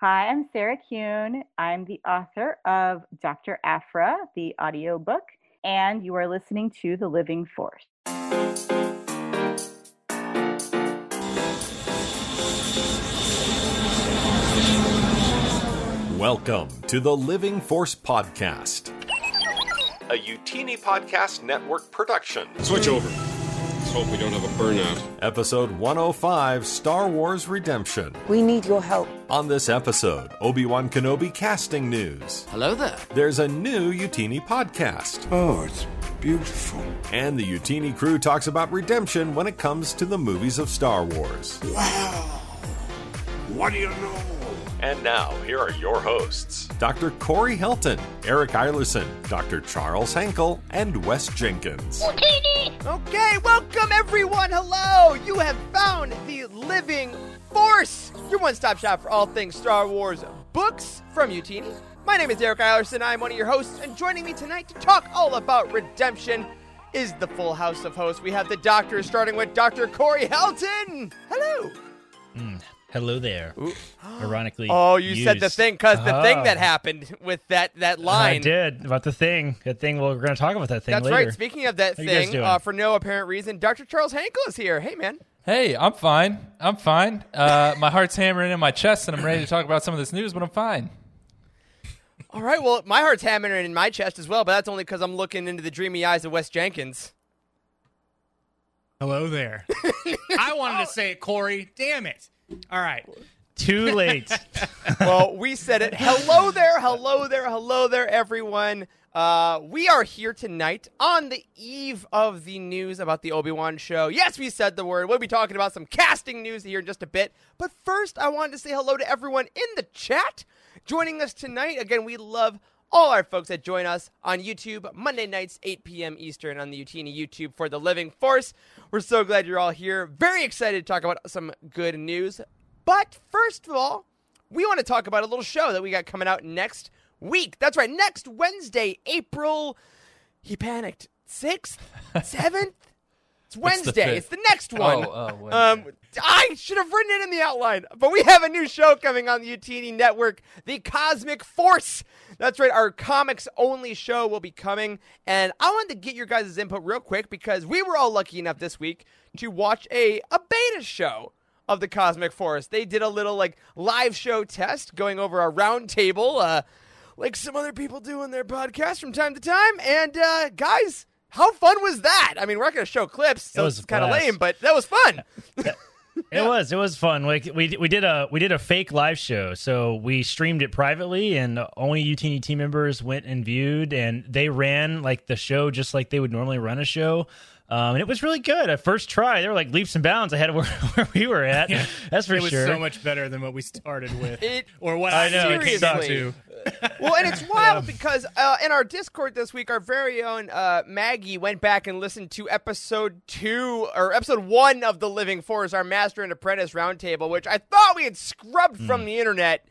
Hi, I'm Sarah Kuhn. I'm the author of Dr. Aphra, the audiobook, and you are listening to The Living Force. Welcome to The Living Force Podcast, a Youtini Podcast Network production. Switch over. Let's hope we don't have a burnout. Episode 105, Star Wars Redemption. We need your help. On this episode, Obi-Wan Kenobi casting news. Hello there. There's a new Youtini podcast. Oh, it's beautiful. And the Youtini crew talks about redemption when it comes to the movies of Star Wars. Wow. What do you know? And now, here are your hosts, Dr. Corey Helton, Eric Eilerson, Dr. Charles Hankel, and Wes Jenkins. Okay, welcome everyone. Hello. You have found the Living Force, your one-stop shop for all things Star Wars books from Youtini. My name is Eric Eilerson. I'm one of your hosts, and joining me tonight to talk all about redemption is the full house of hosts. We have the doctors, starting with Dr. Corey Helton. Hello. Hello there. Ooh. Ironically, oh, you used. Said the thing because the thing that happened with that line. I did about the thing. That thing. Well, we're going to talk about that thing. That's later. Right. Speaking of that thing, for no apparent reason, Dr. Charles Hankel is here. Hey, man. Hey, I'm fine. I'm fine. My heart's hammering in my chest, and I'm ready to talk about some of this news, but I'm fine. All right. Well, my heart's hammering in my chest as well, but that's only because I'm looking into the dreamy eyes of Wes Jenkins. Hello there. I wanted to say it, Corey. Damn it. All right. Too late. Well, we said it. Hello there. Hello there. Hello there, everyone. We are here tonight on the eve of the news about the Obi-Wan show. Yes, we said the word. We'll be talking about some casting news here in just a bit. But first, I wanted to say hello to everyone in the chat joining us tonight. Again, we love all our folks that join us on YouTube Monday nights, 8 p.m. Eastern on the Youtini YouTube for The Living Force. We're so glad you're all here. Very excited to talk about some good news. But first of all, we want to talk about a little show that we got coming out next week. That's right, next Wednesday, April, 6th, 7th? It's Wednesday. It's the next one. I should have written it in the outline, but we have a new show coming on the Youtini Network, The Cosmic Force. That's right. Our comics-only show will be coming, and I wanted to get your guys' input real quick because we were all lucky enough this week to watch a beta show of The Cosmic Force. They did a little live show test going over a round table like some other people do on their podcast from time to time, and guys, how fun was that? I mean, we're not going to show clips, so it's kind of lame, but that was fun. It was fun. We did a fake live show, so we streamed it privately, and only Youtini team members went and viewed, and they ran the show just like they would normally run a show. And it was really good. At first try, they were leaps and bounds ahead of where we were at. Yeah. That's for sure. It was so much better than what we started with. Seriously. Well, and it's wild because in our Discord this week, our very own Maggie went back and listened to episode 1 of The Living Force, our Master and Apprentice roundtable, which I thought we had scrubbed from the internet.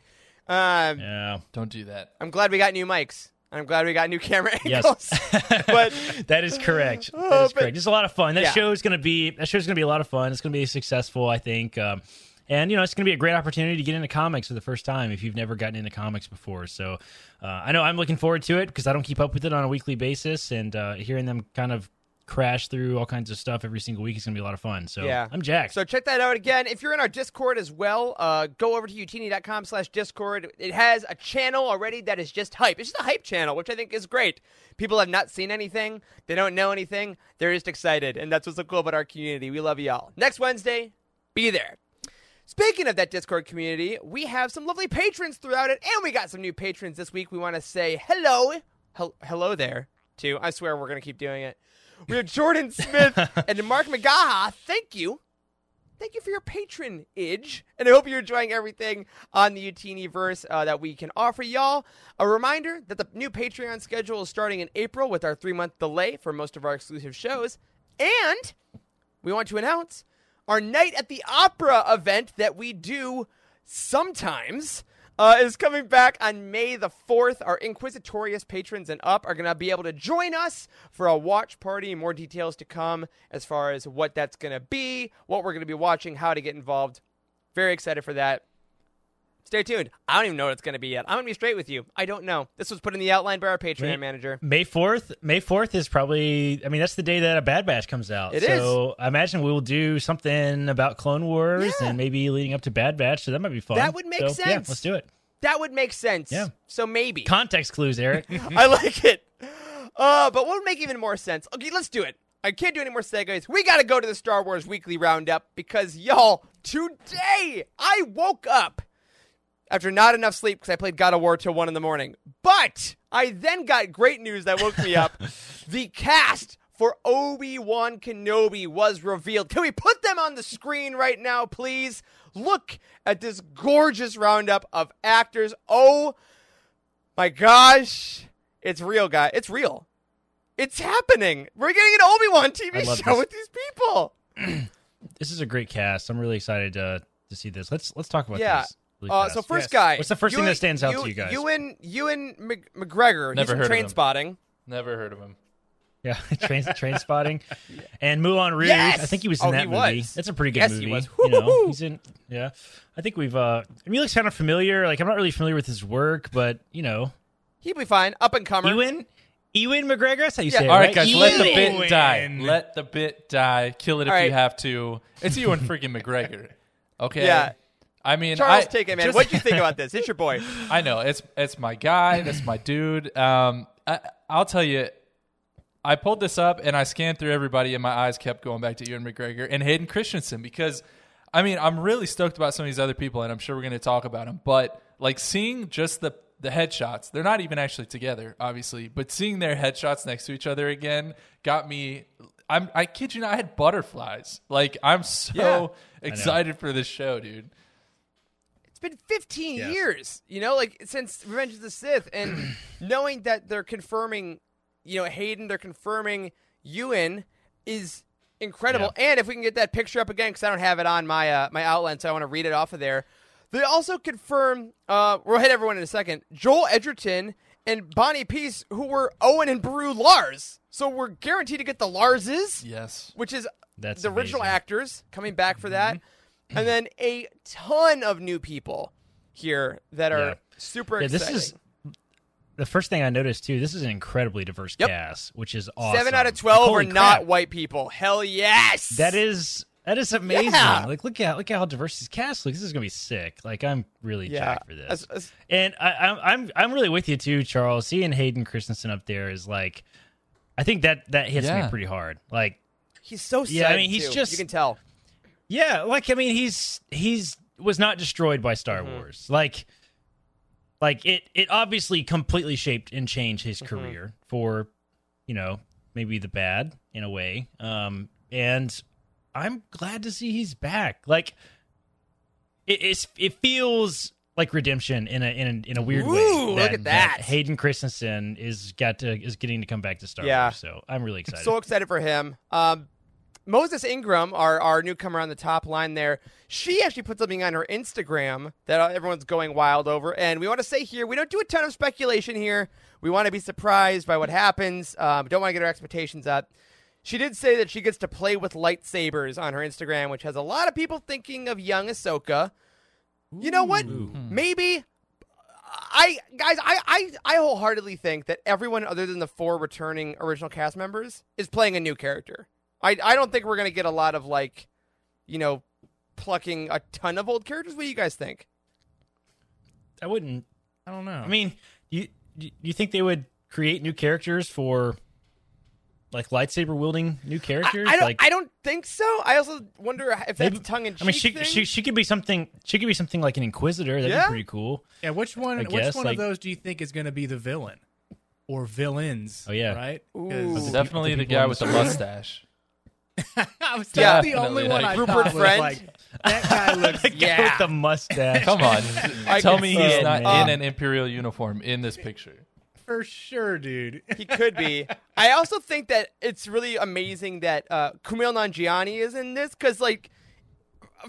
Yeah, don't do that. I'm glad we got new mics. I'm glad we got new camera angles. Yes. But that is correct. It's a lot of fun. That show's gonna be a lot of fun. It's gonna be successful, I think. And it's gonna be a great opportunity to get into comics for the first time if you've never gotten into comics before. So I know I'm looking forward to it because I don't keep up with it on a weekly basis, and hearing them kind of crash through all kinds of stuff every single week is going to be a lot of fun. So yeah. I'm jacked. So check that out again. If you're in our Discord as well, go over to youtini.com/Discord. It has a channel already that is just hype. It's just a hype channel, which I think is great. People have not seen anything. They don't know anything. They're just excited, and that's what's so cool about our community. We love y'all. Next Wednesday, be there. Speaking of that Discord community, we have some lovely patrons throughout it, and we got some new patrons this week. We want to say hello there, too. I swear we're going to keep doing it. We have Jordan Smith and Mark McGaha. Thank you. Thank you for your patronage. And I hope you're enjoying everything on the Youtini-verse that we can offer y'all. A reminder that the new Patreon schedule is starting in April with our 3-month delay for most of our exclusive shows. And we want to announce our Night at the Opera event that we do sometimes is coming back on May the 4th. Our Inquisitorious patrons and up are going to be able to join us for a watch party. More details to come as far as what that's going to be, what we're going to be watching, how to get involved. Very excited for that. Stay tuned. I don't even know what it's going to be yet. I'm going to be straight with you. I don't know. This was put in the outline by our Patreon manager. May 4th is probably, I mean, that's the day that a Bad Batch comes out. It is. So I imagine we will do something about Clone Wars and maybe leading up to Bad Batch. So that might be fun. That would make sense. Yeah, let's do it. That would make sense. Yeah. So maybe. Context clues, Eric. I like it. But what would make even more sense? Okay, let's do it. I can't do any more segues. We got to go to the Star Wars Weekly Roundup because, y'all, today I woke up after not enough sleep because I played God of War till 1 in the morning. But I then got great news that woke me up. The cast for Obi-Wan Kenobi was revealed. Can we put them on the screen right now, please? Look at this gorgeous roundup of actors. Oh, my gosh. It's real, guys. It's real. It's happening. We're getting an Obi-Wan TV show with these people. This is a great cast. I'm really excited to see this. Let's talk about this. Really so first guy. What's the first thing that stands out to you guys? Ewan McGregor. Never heard of him. Train Spotting. Never heard of him. Yeah, Train Spotting. And Moulin Rouge. Yes! I think he was in that movie. That's a pretty good movie. He was. You know, he's in, yeah. I think we've... I mean, he looks kind of familiar. Like, I'm not really familiar with his work, but, you know... He'd be fine. Up and comer. Ewan McGregor? That's how you say it, right? All right, guys, let the bit die. Let the bit die. Kill it if you have to. It's Ewan freaking McGregor. Okay? Yeah. I mean... Charles, take it, man. Just... What'd you think about this? It's your boy. I know. It's my guy. That's my dude. I'll tell you... I pulled this up, and I scanned through everybody, and my eyes kept going back to Ewan McGregor and Hayden Christensen because, I mean, I'm really stoked about some of these other people, and I'm sure we're going to talk about them. But, like, seeing just the headshots, they're not even actually together, obviously, but seeing their headshots next to each other again got me – I kid you not, I had butterflies. Like, I'm so excited for this show, dude. It's been 15 years, you know, like, since Revenge of the Sith, and knowing that they're confirming – you know, Hayden, they're confirming Ewan is incredible. Yeah. And if we can get that picture up again, because I don't have it on my my outline, so I want to read it off of there. They also confirm, we'll hit everyone in a second, Joel Edgerton and Bonnie Pease, who were Owen and Beru Lars. So we're guaranteed to get the Larses. Yes. Which is that's the amazing. Original actors coming back for that. And then a ton of new people here that are super exciting. This is... The first thing I noticed, too, this is an incredibly diverse cast, which is awesome. 7 out of 12 are not white people. Hell yes! That is amazing. Yeah. Like, look at how diverse this cast looks. This is gonna be sick. Like, I'm really jacked for this. And I'm really with you too, Charles. Seeing Hayden Christensen up there is like, I think that hits me pretty hard. Like, he's so sad. Yeah, I mean, he's just, you can tell. Yeah, like, I mean, he's was not destroyed by Star Wars. Like, it obviously completely shaped and changed his career for, you know, maybe the bad in a way. And I'm glad to see he's back. Like, it feels like redemption in a weird way. Ooh, look at that! Hayden Christensen is getting to come back to Star Wars, so I'm really excited. So excited for him. Moses Ingram, our newcomer on the top line there, she actually put something on her Instagram that everyone's going wild over. And we want to say here, we don't do a ton of speculation here. We want to be surprised by what happens. Don't want to get our expectations up. She did say that she gets to play with lightsabers on her Instagram, which has a lot of people thinking of young Ahsoka. Ooh. You know what? Maybe. I wholeheartedly think that everyone other than the 4 returning original cast members is playing a new character. I don't think we're going to get a lot of, like, you know, plucking a ton of old characters. What do you guys think? I wouldn't. I don't know. I mean, you think they would create new characters for, like, lightsaber-wielding new characters? I don't think so. I also wonder if that's a tongue-in-cheek thing. She could be something. She could be something like an Inquisitor. That'd be pretty cool. Yeah. Which one of those do you think is going to be the villain or villains? Oh yeah. Right. Definitely the guy with the mustache. I was the only one I thought was like, that guy looks the guy with the mustache. Come on. Tell me he's not in an Imperial uniform in this picture. For sure, dude. He could be. I also think that it's really amazing that Kumail Nanjiani is in this because, like,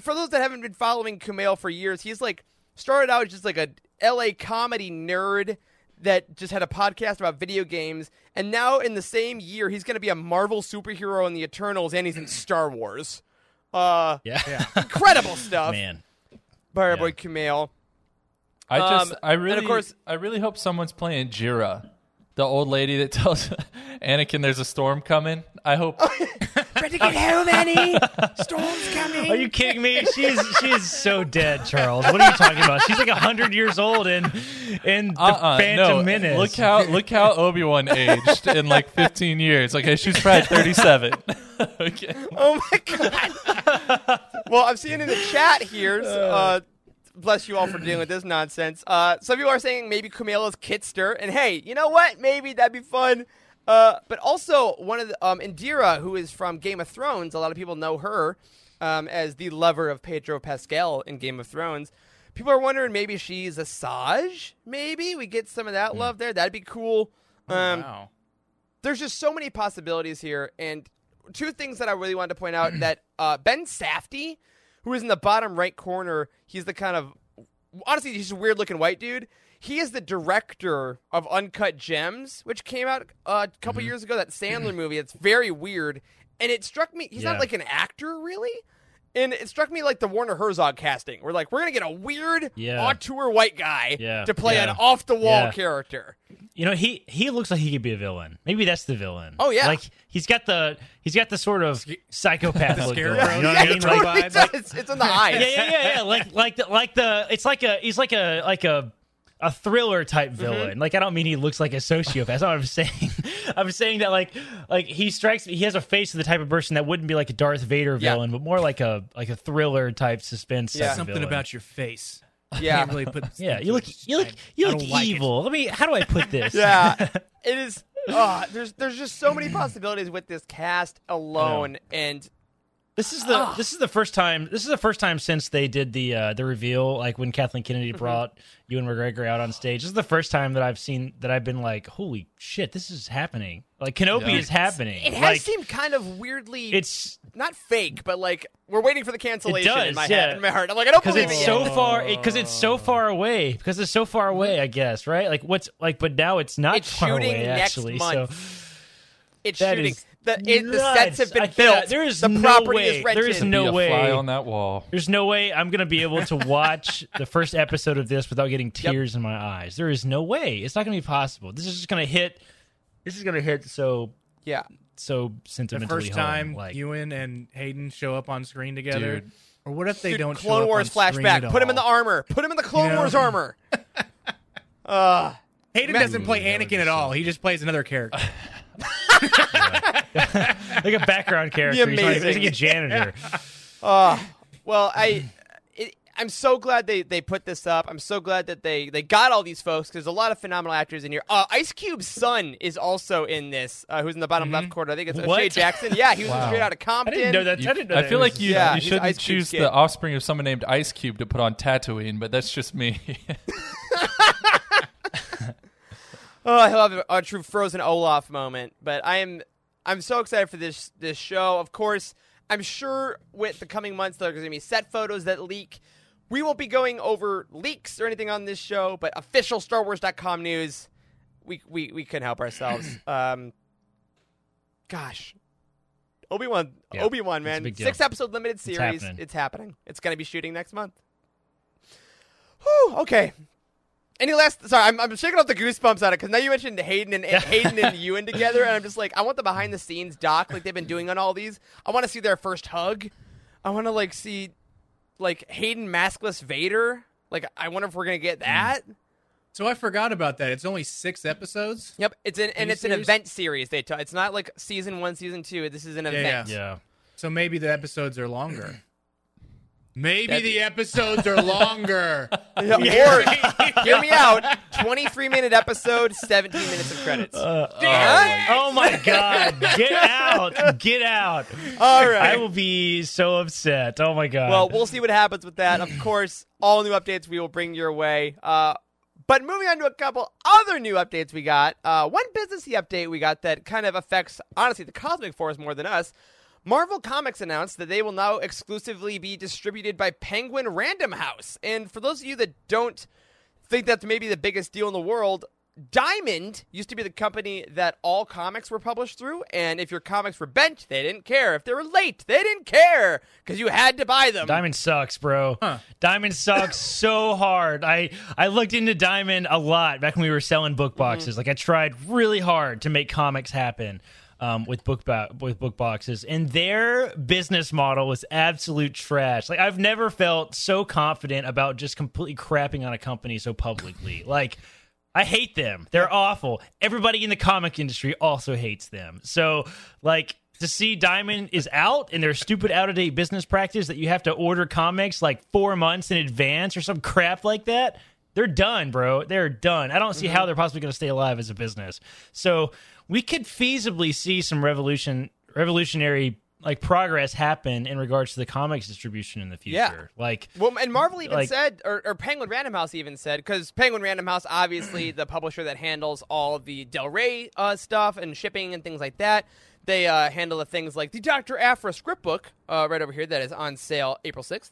for those that haven't been following Kumail for years, he's, like, started out just like a L.A. comedy nerd that just had a podcast about video games, and now in the same year, he's going to be a Marvel superhero in the Eternals, and he's in Star Wars. Incredible stuff, man. By our boy Kumail. I really hope someone's playing Jira, the old lady that tells Anakin there's a storm coming. I hope. Ready to get home, Annie. Storm's coming. Are you kidding me? She is so dead, Charles. What are you talking about? She's like 100 years old in the Phantom Menace. Look how Obi-Wan aged in like 15 years. Okay, she's probably 37. Okay. Oh my God. Well, I'm seeing in the chat here. Bless you all for dealing with this nonsense. Some of you are saying maybe Kumail is Kitster, and hey, you know what? Maybe that'd be fun. But also, one of the, Indira, who is from Game of Thrones, a lot of people know her as the lover of Pedro Pascal in Game of Thrones. People are wondering maybe she's a Saj. Maybe we get some of that love there. That'd be cool. Wow. There's just so many possibilities here, and two things that I really wanted to point out that Ben Safdie, who is in the bottom right corner, he's the kind of... Honestly, he's a weird-looking white dude. He is the director of Uncut Gems, which came out a couple years ago, that Sandler movie. It's very weird. And it struck me... He's not like an actor, really. And it struck me like the Werner Herzog casting. We're like, we're going to get a weird auteur white guy to play an off-the-wall character. You know, he looks like he could be a villain. Maybe that's the villain. Oh, yeah. Like, he's got the sort of psychopath look. You know what I mean? Totally like, it's in the eyes. Yeah. He's like a thriller type villain. Like, I don't mean he looks like a sociopath. That's not what I'm saying. I'm saying that like he strikes me. He has a face of the type of person that wouldn't be like a Darth Vader villain, but more like a thriller type suspense. Yeah, type something villain. About your face. Yeah, can't really put. Yeah, you look evil. Let me. How do I put this? Yeah, it is. There's just so many possibilities with this cast alone, and. This is the first time since they did the reveal, like when Kathleen Kennedy brought Ewan McGregor out on stage. This is the first time that I've seen that I've been like, holy shit, this is happening. Like Kenobi is happening. It has seemed kind of weirdly, it's not fake, but like we're waiting for the cancellation in my head, in my heart. I'm like, I don't believe it's so far because it's so far away. Because it's so far away, I guess, right? Like what's like, but now it's not. It's far shooting away, next actually. Month. So it's shooting. The sets have been built. There is no way. There is no way. Fly on that wall. There's no way I'm going to be able to watch the first episode of this without getting tears in my eyes. There is no way. It's not going to be possible. This is just going to hit. So sentimentally. The first time Ewan and Hayden show up on screen together, dude. Or what if they don't? Clone Wars flashback. Put him in the armor. Put him in the Clone Wars armor. Hayden doesn't play Anakin at all. He just plays another character. Like a background character. He's like a janitor. Well, I'm so glad they put this up. I'm so glad that they got all these folks because there's a lot of phenomenal actors in here. Ice Cube's son is also in this, who's in the bottom left corner. I think it's O'Shea Jackson. Yeah, he was straight out of Compton. I didn't know that. I feel like you shouldn't choose the offspring of someone named Ice Cube to put on Tatooine, but that's just me. Oh, he'll have a true Frozen Olaf moment, but I'm so excited for this show. Of course, I'm sure with the coming months there's going to be set photos that leak. We won't be going over leaks or anything on this show, but official StarWars.com news, we couldn't help ourselves. Gosh, Obi-Wan, man, 6-episode limited series. It's happening. It's going to be shooting next month. Whew, okay. Any last? Sorry, I'm shaking off the goosebumps on it because now you mentioned Hayden and Ewan together, and I'm just like, I want the behind the scenes doc like they've been doing on all these. I want to see their first hug. I want to like see like Hayden maskless Vader. Like I wonder if we're gonna get that. So I forgot about that. It's only 6 episodes. Yep, it's an event series. It's not like season 1, season 2. This is an event. Yeah. So maybe the episodes are longer. The episodes are longer. Or, hear me out, 23-minute episode, 17 minutes of credits. Oh, my God. Get out. All right. I will be so upset. Oh, my God. Well, we'll see what happens with that. Of course, all new updates we will bring your way. But moving on to a couple other new updates we got. One businessy update we got that kind of affects, honestly, the Cosmic Force more than us. Marvel Comics announced that they will now exclusively be distributed by Penguin Random House. And for those of you that don't think that's maybe the biggest deal in the world, Diamond used to be the company that all comics were published through, and if your comics were bent, they didn't care. If they were late, they didn't care, because you had to buy them. Diamond sucks, bro. Huh. Diamond sucks so hard. I looked into Diamond a lot back when we were selling book boxes. Mm-hmm. Like, I tried really hard to make comics happen with book boxes, and their business model was absolute trash. Like, I've never felt so confident about just completely crapping on a company so publicly. Like, I hate them. They're awful. Everybody in the comic industry also hates them. So, like, to see Diamond is out and their stupid out-of-date business practice that you have to order comics like 4 months in advance or some crap like that, they're done, bro. They're done. I don't see how they're possibly going to stay alive as a business. So we could feasibly see some revolutionary like progress happen in regards to the comics distribution in the future. Yeah. Like, well, and Marvel even said, or Penguin Random House even said, because Penguin Random House, obviously the publisher that handles all of the Del Rey stuff and shipping and things like that, they handle the things like the Dr. Aphra script book right over here that is on sale April 6th.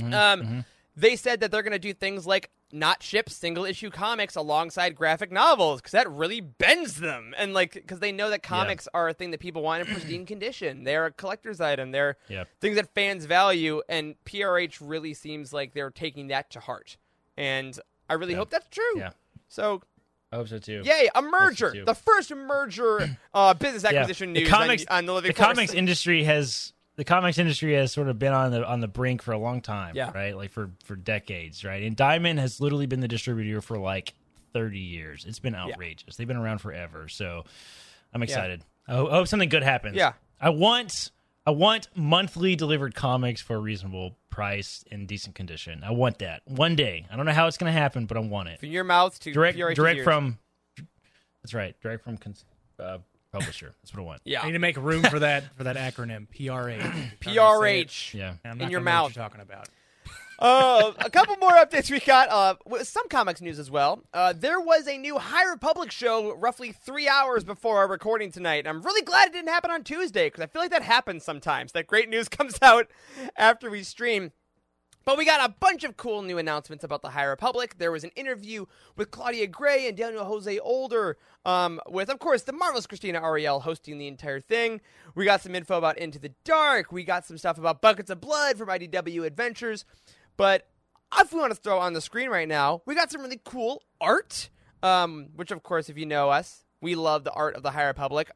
Mm-hmm. They said that they're going to do things like not ship single-issue comics alongside graphic novels, because that really bends them. And, like, because they know that comics are a thing that people want in pristine condition. They're a collector's item. They're things that fans value, and PRH really seems like they're taking that to heart. And I really hope that's true. Yeah. So I hope so, too. Yay, a merger. So the first merger business acquisition news on The Living Force. The comics industry has sort of been on the brink for a long time, right? Like for decades, right? And Diamond has literally been the distributor for like 30 years. It's been outrageous. Yeah. They've been around forever. So I'm excited. Yeah. I hope something good happens. Yeah. I want monthly delivered comics for a reasonable price in decent condition. I want that. One day. I don't know how it's going to happen, but I want it. From your mouth to direct from That's right. Direct from publisher. That's what I want. Yeah. I need to make room for that acronym, PRH. PRH. Yeah. In your mouth. Know what you're talking about. A couple more updates we got. Some comics news as well. There was a new High Republic show roughly 3 hours before our recording tonight. And I'm really glad it didn't happen on Tuesday, because I feel like that happens sometimes. That great news comes out after we stream. But we got a bunch of cool new announcements about the High Republic. There was an interview with Claudia Gray and Daniel Jose Older with, of course, the marvelous Christina Ariel hosting the entire thing. We got some info about Into the Dark. We got some stuff about Buckets of Blood from IDW Adventures. But if we want to throw on the screen right now, we got some really cool art, which, of course, if you know us, we love the art of the High Republic.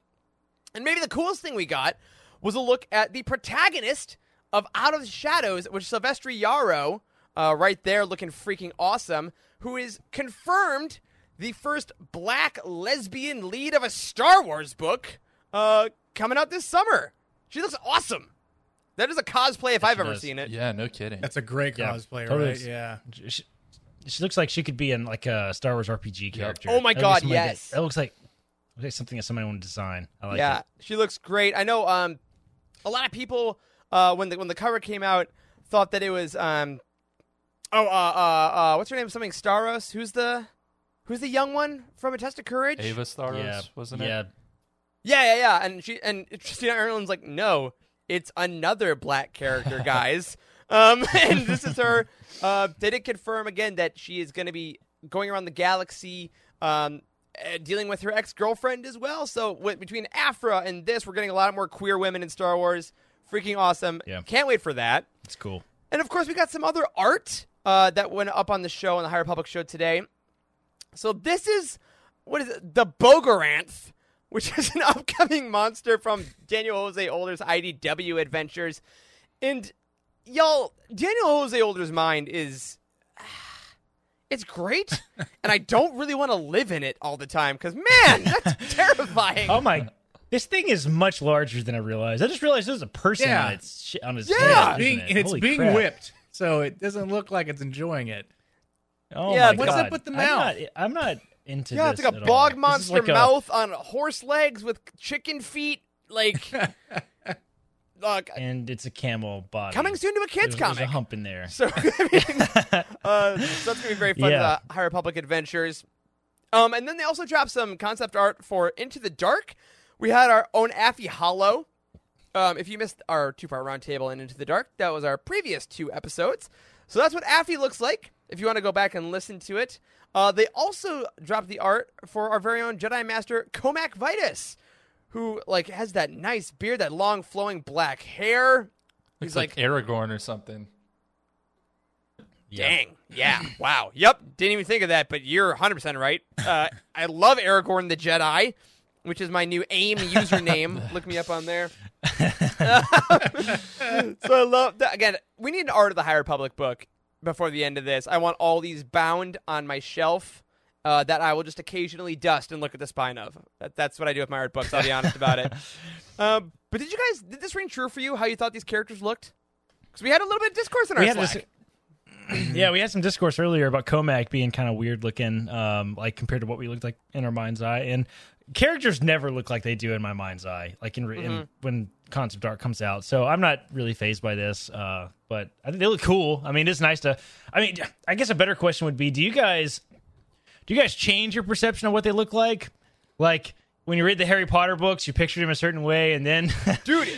And maybe the coolest thing we got was a look at the protagonist of Out of the Shadows, which is Silvestri Yaro, right there looking freaking awesome, who is confirmed the first black lesbian lead of a Star Wars book coming out this summer. She looks awesome. That is a cosplay if I've ever seen it. Yeah, no kidding. That's a great cosplay, totally right? Yeah. She looks like she could be in like a Star Wars RPG character. Oh my God, yes. That looks like something that somebody would design. I like it. Yeah, she looks great. I know a lot of people, when the cover came out, thought that it was what's her name? Something Staros. Who's the young one from A Test of Courage? Ava Staros, wasn't it? Yeah. And Christina Ireland's like, no, it's another black character, guys. And this is her. They did confirm again that she is going to be going around the galaxy, dealing with her ex girlfriend as well. So between Aphra and this, we're getting a lot more queer women in Star Wars. Freaking awesome. Yeah. Can't wait for that. It's cool. And, of course, we got some other art that went up on the show, on the High Republic show today. So this is, the Bogoranth, which is an upcoming monster from Daniel Jose Older's IDW Adventures. And, y'all, Daniel Jose Older's mind is, it's great, and I don't really want to live in it all the time, because, man, that's terrifying. Oh, my God. This thing is much larger than I realized. I just realized there's a person on his head. Yeah, and it's being whipped, so it doesn't look like it's enjoying it. Oh yeah, my God. What's up with the mouth? I'm not into this. Yeah, it's like a bog monster mouth on horse legs with chicken feet. Like, look, and it's a camel body. Coming soon to a kid's comic. There's a hump in there. So, I mean, so that's going to be very fun, the High Republic Adventures. And then they also dropped some concept art for Into the Dark. We had our own Affy Hollow. If you missed our two-part roundtable and Into the Dark, that was our previous two episodes. So that's what Affy looks like. if you want to go back and listen to it. They also dropped the art for our very own Jedi Master Komak Vitus, who like has that nice beard, that long flowing black hair. Looks he's like Aragorn or something. Dang. Yeah. Wow. Yep. Didn't even think of that, but you're 100% right. I love Aragorn the Jedi, which is my new AIM username. Look me up on there. So I love that. Again, we need an Art of the High Republic book before the end of this. I want all these bound on my shelf that I will just occasionally dust and look at the spine of. That's what I do with my art books. I'll be honest about it. But did this ring true for you, how you thought these characters looked? Because we had a little bit of discourse in our Slack. Yeah, we had some discourse earlier about Komak being kind of weird looking, like compared to what we looked like in our mind's eye. And characters never look like they do in my mind's eye, like in when Concept Art comes out. So I'm not really fazed by this, but I think they look cool. I mean, it's nice to. I mean, I guess a better question would be: do you guys change your perception of what they look like? Like when you read the Harry Potter books, you pictured him a certain way, and then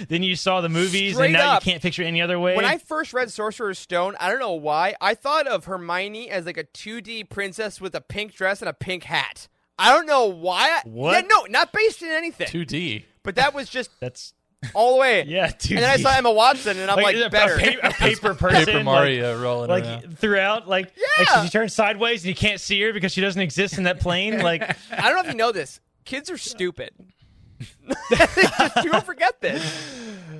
then you saw the movies, and now you can't picture it any other way. When I first read Sorcerer's Stone, I don't know why, I thought of Hermione as like a 2D princess with a pink dress and a pink hat. I don't know why. What? Yeah, no, not based in anything. 2D. But that was just that's all the way. Yeah, 2D. And then I saw Emma Watson, and I'm like better. A paper person. Paper Mario rolling around. Throughout, yeah. Like, she turns sideways, and you can't see her because she doesn't exist in that plane. Like, I don't know if you know this. Kids are stupid. People forget this.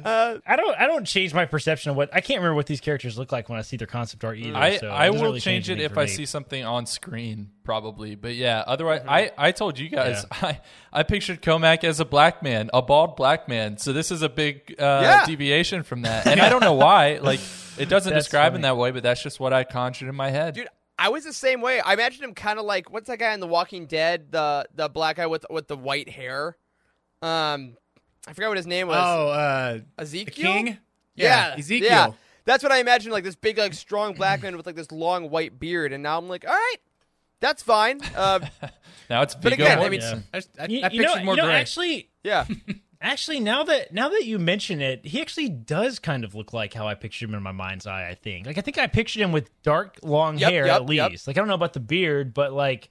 I don't change my perception of what I can't remember what these characters look like when I see their concept art either. I will really change it if I see something on screen, probably. But yeah, otherwise, I told you guys I pictured Komak as a black man, a bald black man. So this is a big deviation from that, and I don't know why. Like it doesn't describe him that way, but that's just what I conjured in my head, dude. I was the same way. I imagined him kind of like what's that guy in The Walking Dead, the black guy with the white hair. I forgot what his name was. Oh, Ezekiel? The King? Yeah, Ezekiel. Yeah. That's what I imagined, like this big, like strong black man with like this long white beard. And now I'm like, all right, that's fine. Now it's Viggo. But again, I mean, I pictured more gray. Actually, yeah. Actually, now that you mention it, he actually does kind of look like how I pictured him in my mind's eye, I think. Like, I think I pictured him with dark, long hair, at least. Like, I don't know about the beard, but, like,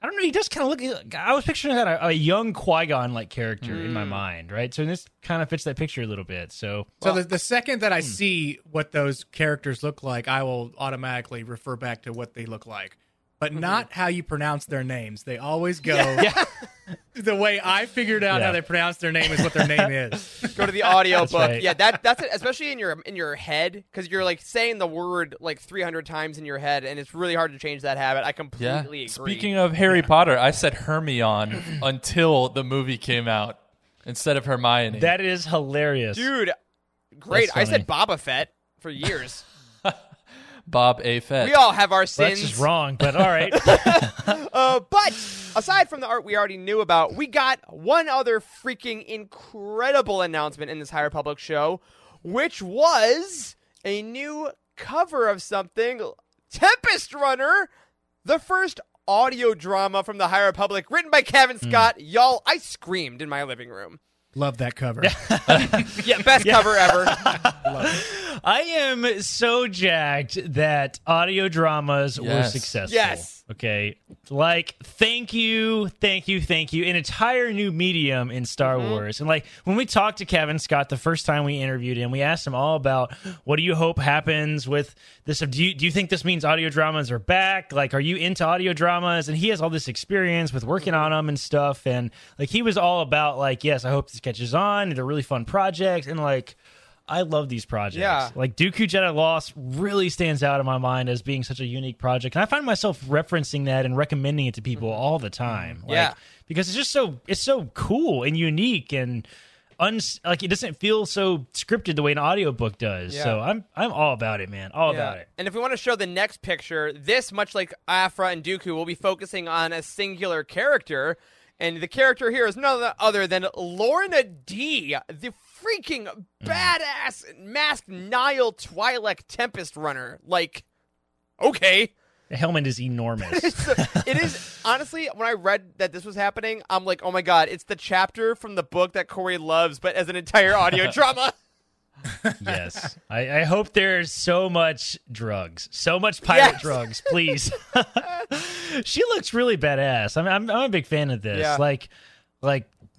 I don't know. He does kind of look... I was picturing that a young Qui-Gon-like character in my mind, right? So this kind of fits that picture a little bit, so... So the second that I see what those characters look like, I will automatically refer back to what they look like. But not how you pronounce their names. They always go... Yeah. The way I figured out how they pronounce their name is what their name is. Go to the audio book. Right. Yeah, that's it, especially in your head, because you're like saying the word like 300 times in your head, and it's really hard to change that habit. I completely agree. Speaking of Harry Potter, I said Hermione until the movie came out instead of Hermione. That is hilarious, dude. Great. I said Boba Fett for years. Bob A. Fett. We all have our sins. That's just wrong, but all right. But aside from the art we already knew about, we got one other freaking incredible announcement in this High Republic show, which was a new cover of something, Tempest Runner, the first audio drama from the High Republic, written by Kevin Scott. Y'all, I screamed in my living room. Love that cover. Yeah, best cover ever. Love it. I am so jacked that audio dramas were successful. Yes. Okay. Like, thank you. An entire new medium in Star Wars. And like when we talked to Kevin Scott the first time we interviewed him, we asked him all about what do you hope happens with this? Do you think this means audio dramas are back? Like, are you into audio dramas? And he has all this experience with working on them and stuff. And like he was all about like, yes, I hope this catches on. They're really fun projects. And like, I love these projects. Yeah. Like Dooku Jedi Lost really stands out in my mind as being such a unique project. And I find myself referencing that and recommending it to people all the time. Like, because it's just so cool and unique and like it doesn't feel so scripted the way an audiobook does. Yeah. So I'm all about it, man. All about it. And if we want to show the next picture, this much like Aphra and Dooku will be focusing on a singular character. And the character here is none other than Lorna D, the freaking badass masked Nihil Twi'lek Tempest Runner. Like, okay. The helmet is enormous. It is, honestly, when I read that this was happening, I'm like, oh my God, it's the chapter from the book that Corey loves, but as an entire audio drama. Yes. I hope there's so much drugs. So much pirate drugs, please. She looks really badass. I'm a big fan of this. Yeah. Like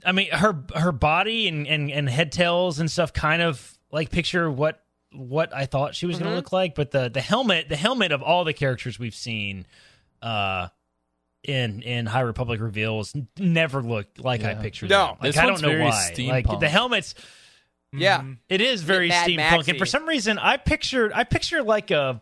I mean her body and head tails and stuff kind of like picture what I thought she was going to look like, but the helmet of all the characters we've seen in High Republic reveals never looked like I pictured them. Like, I don't know why. Steampunk. Like the helmets. Yeah, it is very steampunk, and for some reason, I picture like a,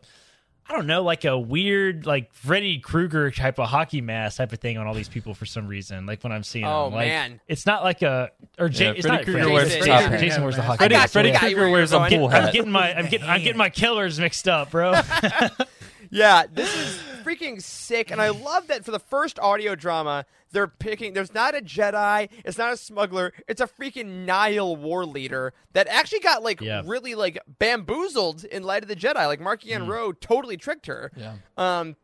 I don't know, like a weird like Freddy Krueger type of hockey mask type of thing on all these people for some reason. Like when I'm seeing, them. Like, man, it's not like a or it's not Krueger wears the top hat. Jason wears the hockey mask. Freddy Krueger wears a pool hat. I'm getting my killers mixed up, bro. Yeah, this is freaking sick, and I love that for the first audio drama, they're picking... There's not a Jedi, it's not a smuggler, it's a freaking Nihil war leader that actually got, like, really, like, bamboozled in Light of the Jedi. Like, Markian Rowe totally tricked her. Yeah. And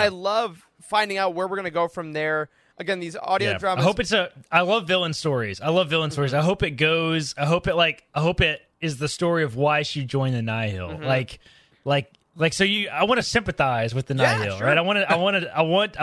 I love finding out where we're going to go from there. Again, these audio dramas... I love villain stories. I hope it goes... I hope it is the story of why she joined the Nihil. Mm-hmm. I want to sympathize with the Nihil, right? I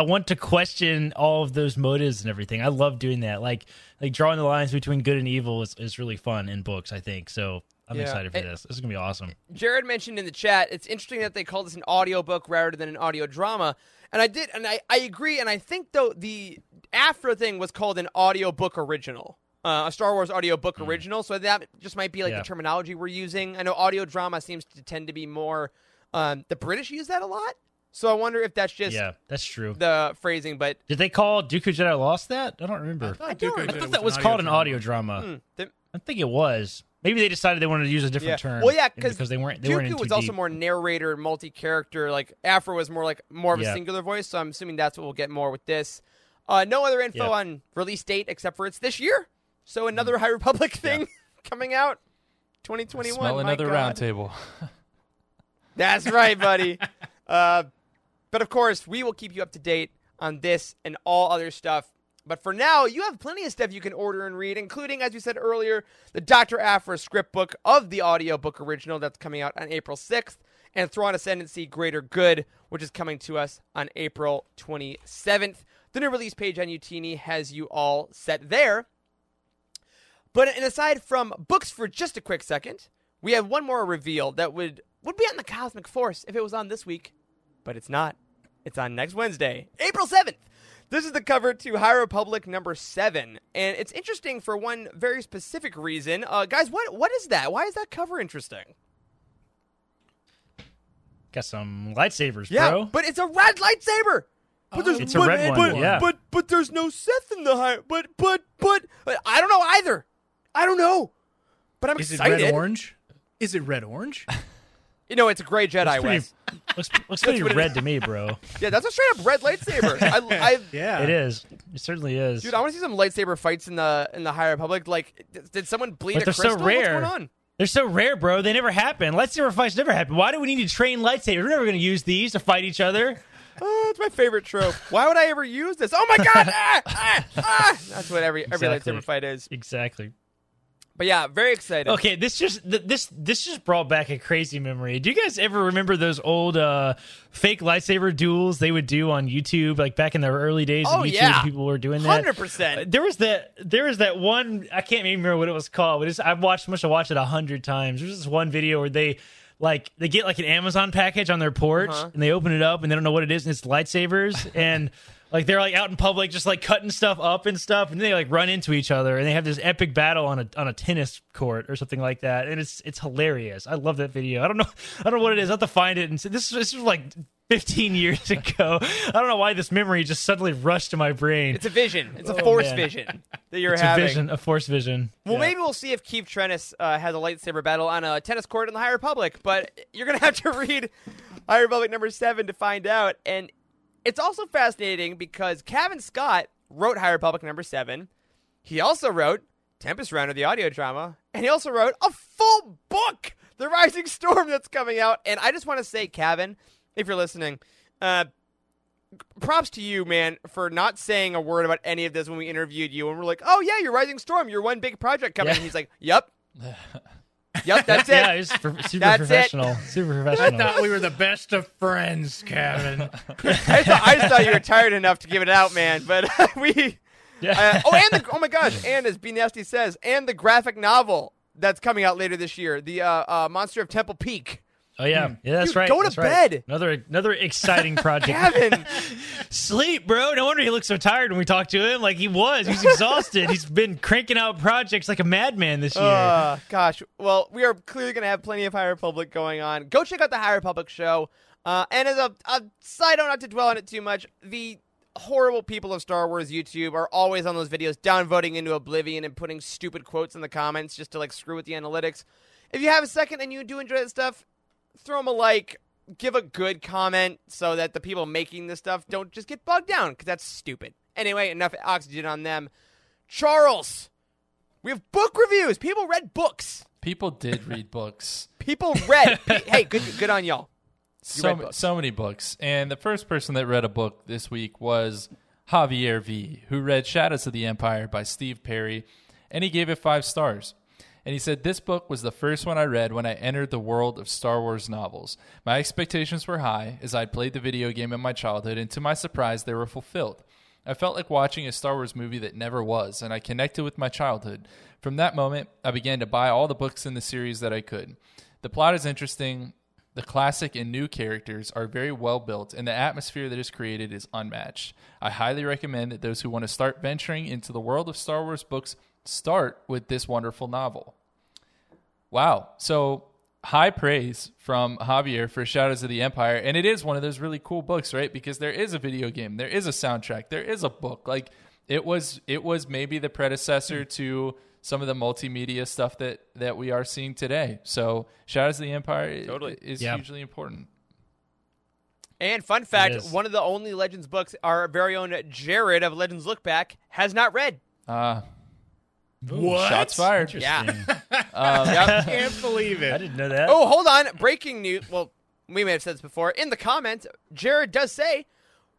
want to question all of those motives and everything. I love doing that. Like drawing the lines between good and evil is really fun in books, I think. So I'm excited for this. This is going to be awesome. Jared mentioned in the chat, it's interesting that they call this an audiobook rather than an audio drama. And I did, and I agree. And I think, though, the Aphra thing was called an audiobook original. A Star Wars audiobook original. So that just might be like the terminology we're using. I know audio drama seems to tend to be more... the British use that a lot, so I wonder if that's just that's true, the phrasing. But did they call Dooku Jedi Lost that? I don't remember. I thought that was called an audio drama. I think it was. Maybe they decided they wanted to use a different term. Well, yeah, because they weren't. Dooku was also more narrator, multi-character. Like Aphra was more of a singular voice. So I'm assuming that's what we'll get more with this. No other info on release date except for it's this year. So another High Republic thing coming out 2021. Smell another roundtable. That's right, buddy. But, of course, we will keep you up to date on this and all other stuff. But for now, you have plenty of stuff you can order and read, including, as we said earlier, the Dr. Aphra script book of the audiobook original that's coming out on April 6th, and Thrawn Ascendancy Greater Good, which is coming to us on April 27th. The new release page on Youtini has you all set there. But and aside from books for just a quick second, we have one more reveal that would be on the Cosmic Force if it was on this week, but it's not. It's on next Wednesday, April 7th. This is the cover to High Republic number 7, and it's interesting for one very specific reason. Guys, what is that? Why is that cover interesting? Got some lightsabers, bro. Yeah, but it's a red lightsaber. But But there's no Sith in the High... But I don't know either. I don't know. But I'm excited. Is it red orange? You know, it's a gray Jedi, Wes. Looks pretty red to me, bro. Yeah, that's a straight-up red lightsaber. It is. It certainly is. Dude, I want to see some lightsaber fights in the High Republic. Like, did someone bleed a crystal? So rare. What's going on? They're so rare, bro. They never happen. Lightsaber fights never happen. Why do we need to train lightsabers? We're never going to use these to fight each other. Oh, that's my favorite trope. Why would I ever use this? Oh, my God! That's what every lightsaber fight is. Exactly. But yeah, very excited. Okay, this just brought back a crazy memory. Do you guys ever remember those old fake lightsaber duels they would do on YouTube, like back in the early days of YouTube? Yeah. People were doing that. 100%. There was that one, I can't even remember what it was called. I must have watched it 100 times. There's this one video where they get like an Amazon package on their porch and they open it up and they don't know what it is and it's lightsabers and. Like, they're, like, out in public just, like, cutting stuff up and stuff, and then they, like, run into each other, and they have this epic battle on a tennis court or something like that, and it's hilarious. I love that video. I don't know what it is. I'll have to find it. And say, this was, like, 15 years ago. I don't know why this memory just suddenly rushed to my brain. It's a vision. It's a force vision that you're having. A force vision. Well, maybe we'll see if Keith Trennis has a lightsaber battle on a tennis court in the High Republic, but you're going to have to read High Republic number 7 to find out, and... It's also fascinating because Kevin Scott wrote High Republic number 7. He also wrote Tempest Runner, the audio drama, and he also wrote a full book, The Rising Storm, that's coming out. And I just want to say, Kevin, if you're listening, props to you, man, for not saying a word about any of this when we interviewed you. And we're like, oh, yeah, your Rising Storm, your one big project coming. Yeah. And he's like, yep. Yep, that's it. Yeah, it's super professional. Super professional. I thought we were the best of friends, Kevin. I just thought you were tired enough to give it out, man. But oh my gosh, and as B Nasty says, and the graphic novel that's coming out later this year, the Monster of Temple Peak. Oh yeah, yeah, that's right. Go to bed. Another exciting project. Kevin, sleep, bro. No wonder he looks so tired when we talked to him. Like he's exhausted. He's been cranking out projects like a madman this year. Gosh. Well, we are clearly going to have plenty of High Republic going on. Go check out the High Republic show. And as a side note, not to dwell on it too much, the horrible people of Star Wars YouTube are always on those videos, downvoting into oblivion and putting stupid quotes in the comments just to like screw with the analytics. If you have a second and you do enjoy that stuff, throw them a like, give a good comment so that the people making this stuff don't just get bogged down, because that's stupid. Anyway, enough oxygen on them. Charles, we have book reviews. People read books. People did read books. People read. Hey, good on y'all. So many books. And the first person that read a book this week was Javier V, who read Shadows of the Empire by Steve Perry, and he gave it 5 stars. And he said, this book was the first one I read when I entered the world of Star Wars novels. My expectations were high as I played the video game in my childhood, and to my surprise, they were fulfilled. I felt like watching a Star Wars movie that never was, and I connected with my childhood. From that moment, I began to buy all the books in the series that I could. The plot is interesting. The classic and new characters are very well built, and the atmosphere that is created is unmatched. I highly recommend that those who want to start venturing into the world of Star Wars books start with this wonderful novel. Wow. So high praise from Javier for Shadows of the Empire. And it is one of those really cool books, right? Because there is a video game, there is a soundtrack, there is a book. Like it was maybe the predecessor to some of the multimedia stuff that we are seeing today. So Shadows of the Empire is hugely important. And fun fact, one of the only Legends books our very own Jared of Legends Look Back has not read. What? Shots fired. Yeah. I can't believe it. I didn't know that. Oh, hold on. Breaking news. Well, we may have said this before. In the comments, Jared does say,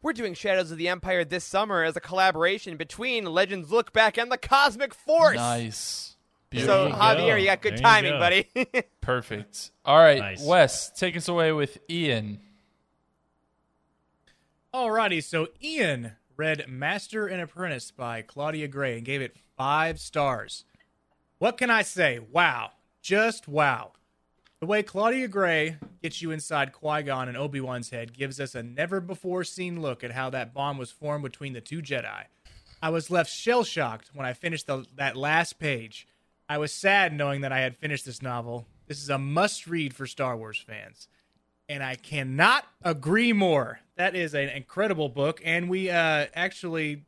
we're doing Shadows of the Empire this summer as a collaboration between Legends Look Back and the Cosmic Force. Nice. Beautiful. So, Javier, you got good timing, buddy. Perfect. All right, nice. Wes, take us away with Ian. All righty. So, Ian read Master and Apprentice by Claudia Gray and gave it 5 stars. What can I say? Wow. Just wow. The way Claudia Gray gets you inside Qui-Gon and Obi-Wan's head gives us a never-before-seen look at how that bond was formed between the two Jedi. I was left shell-shocked when I finished that last page. I was sad knowing that I had finished this novel. This is a must-read for Star Wars fans. And I cannot agree more. That is an incredible book, and we actually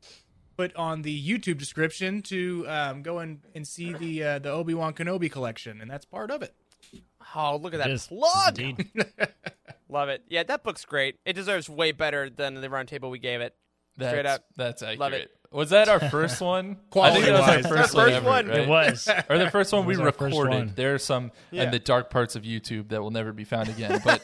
put on the YouTube description to go and see the Obi-Wan Kenobi collection, and that's part of it. Oh, look at that plug! Love it. Yeah, that book's great. It deserves way better than the round table we gave it. Straight up. That's accurate. Love it. Was that our first one? I think that was our first one. Right? It was. Or the first one we recorded. There are some in the dark parts of YouTube that will never be found again, but...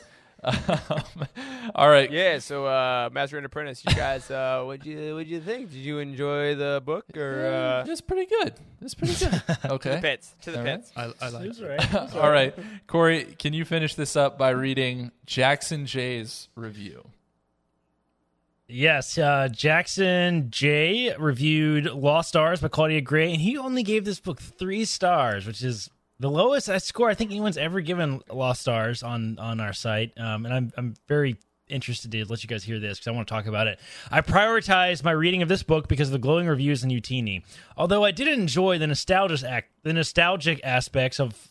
All right. Yeah. So, Master and Apprentice, you guys, what'd you think? Did you enjoy the book? Or it's pretty good. It's pretty good. Okay. To the pits. I like it. Right. All right, Corey, can you finish this up by reading Jackson J's review? Yes, Jackson J reviewed Lost Stars by Claudia Gray, and he only gave this book 3 stars, which is the lowest score I think anyone's ever given Lost Stars on our site, and I'm very interested to let you guys hear this because I want to talk about it. I prioritized my reading of this book because of the glowing reviews in Youtini. Although I did enjoy the nostalgic aspects of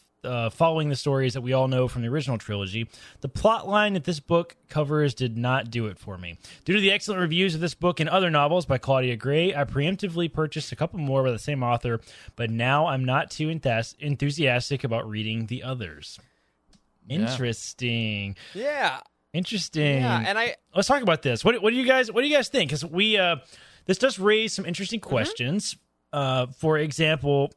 following the stories that we all know from the original trilogy, the plot line that this book covers did not do it for me. Due to the excellent reviews of this book and other novels by Claudia Gray, I preemptively purchased a couple more by the same author, but now I'm not too enthusiastic about reading the others. Interesting. Yeah. Interesting. Yeah, and let's talk about this. What do you guys think? Because this does raise some interesting questions. For example,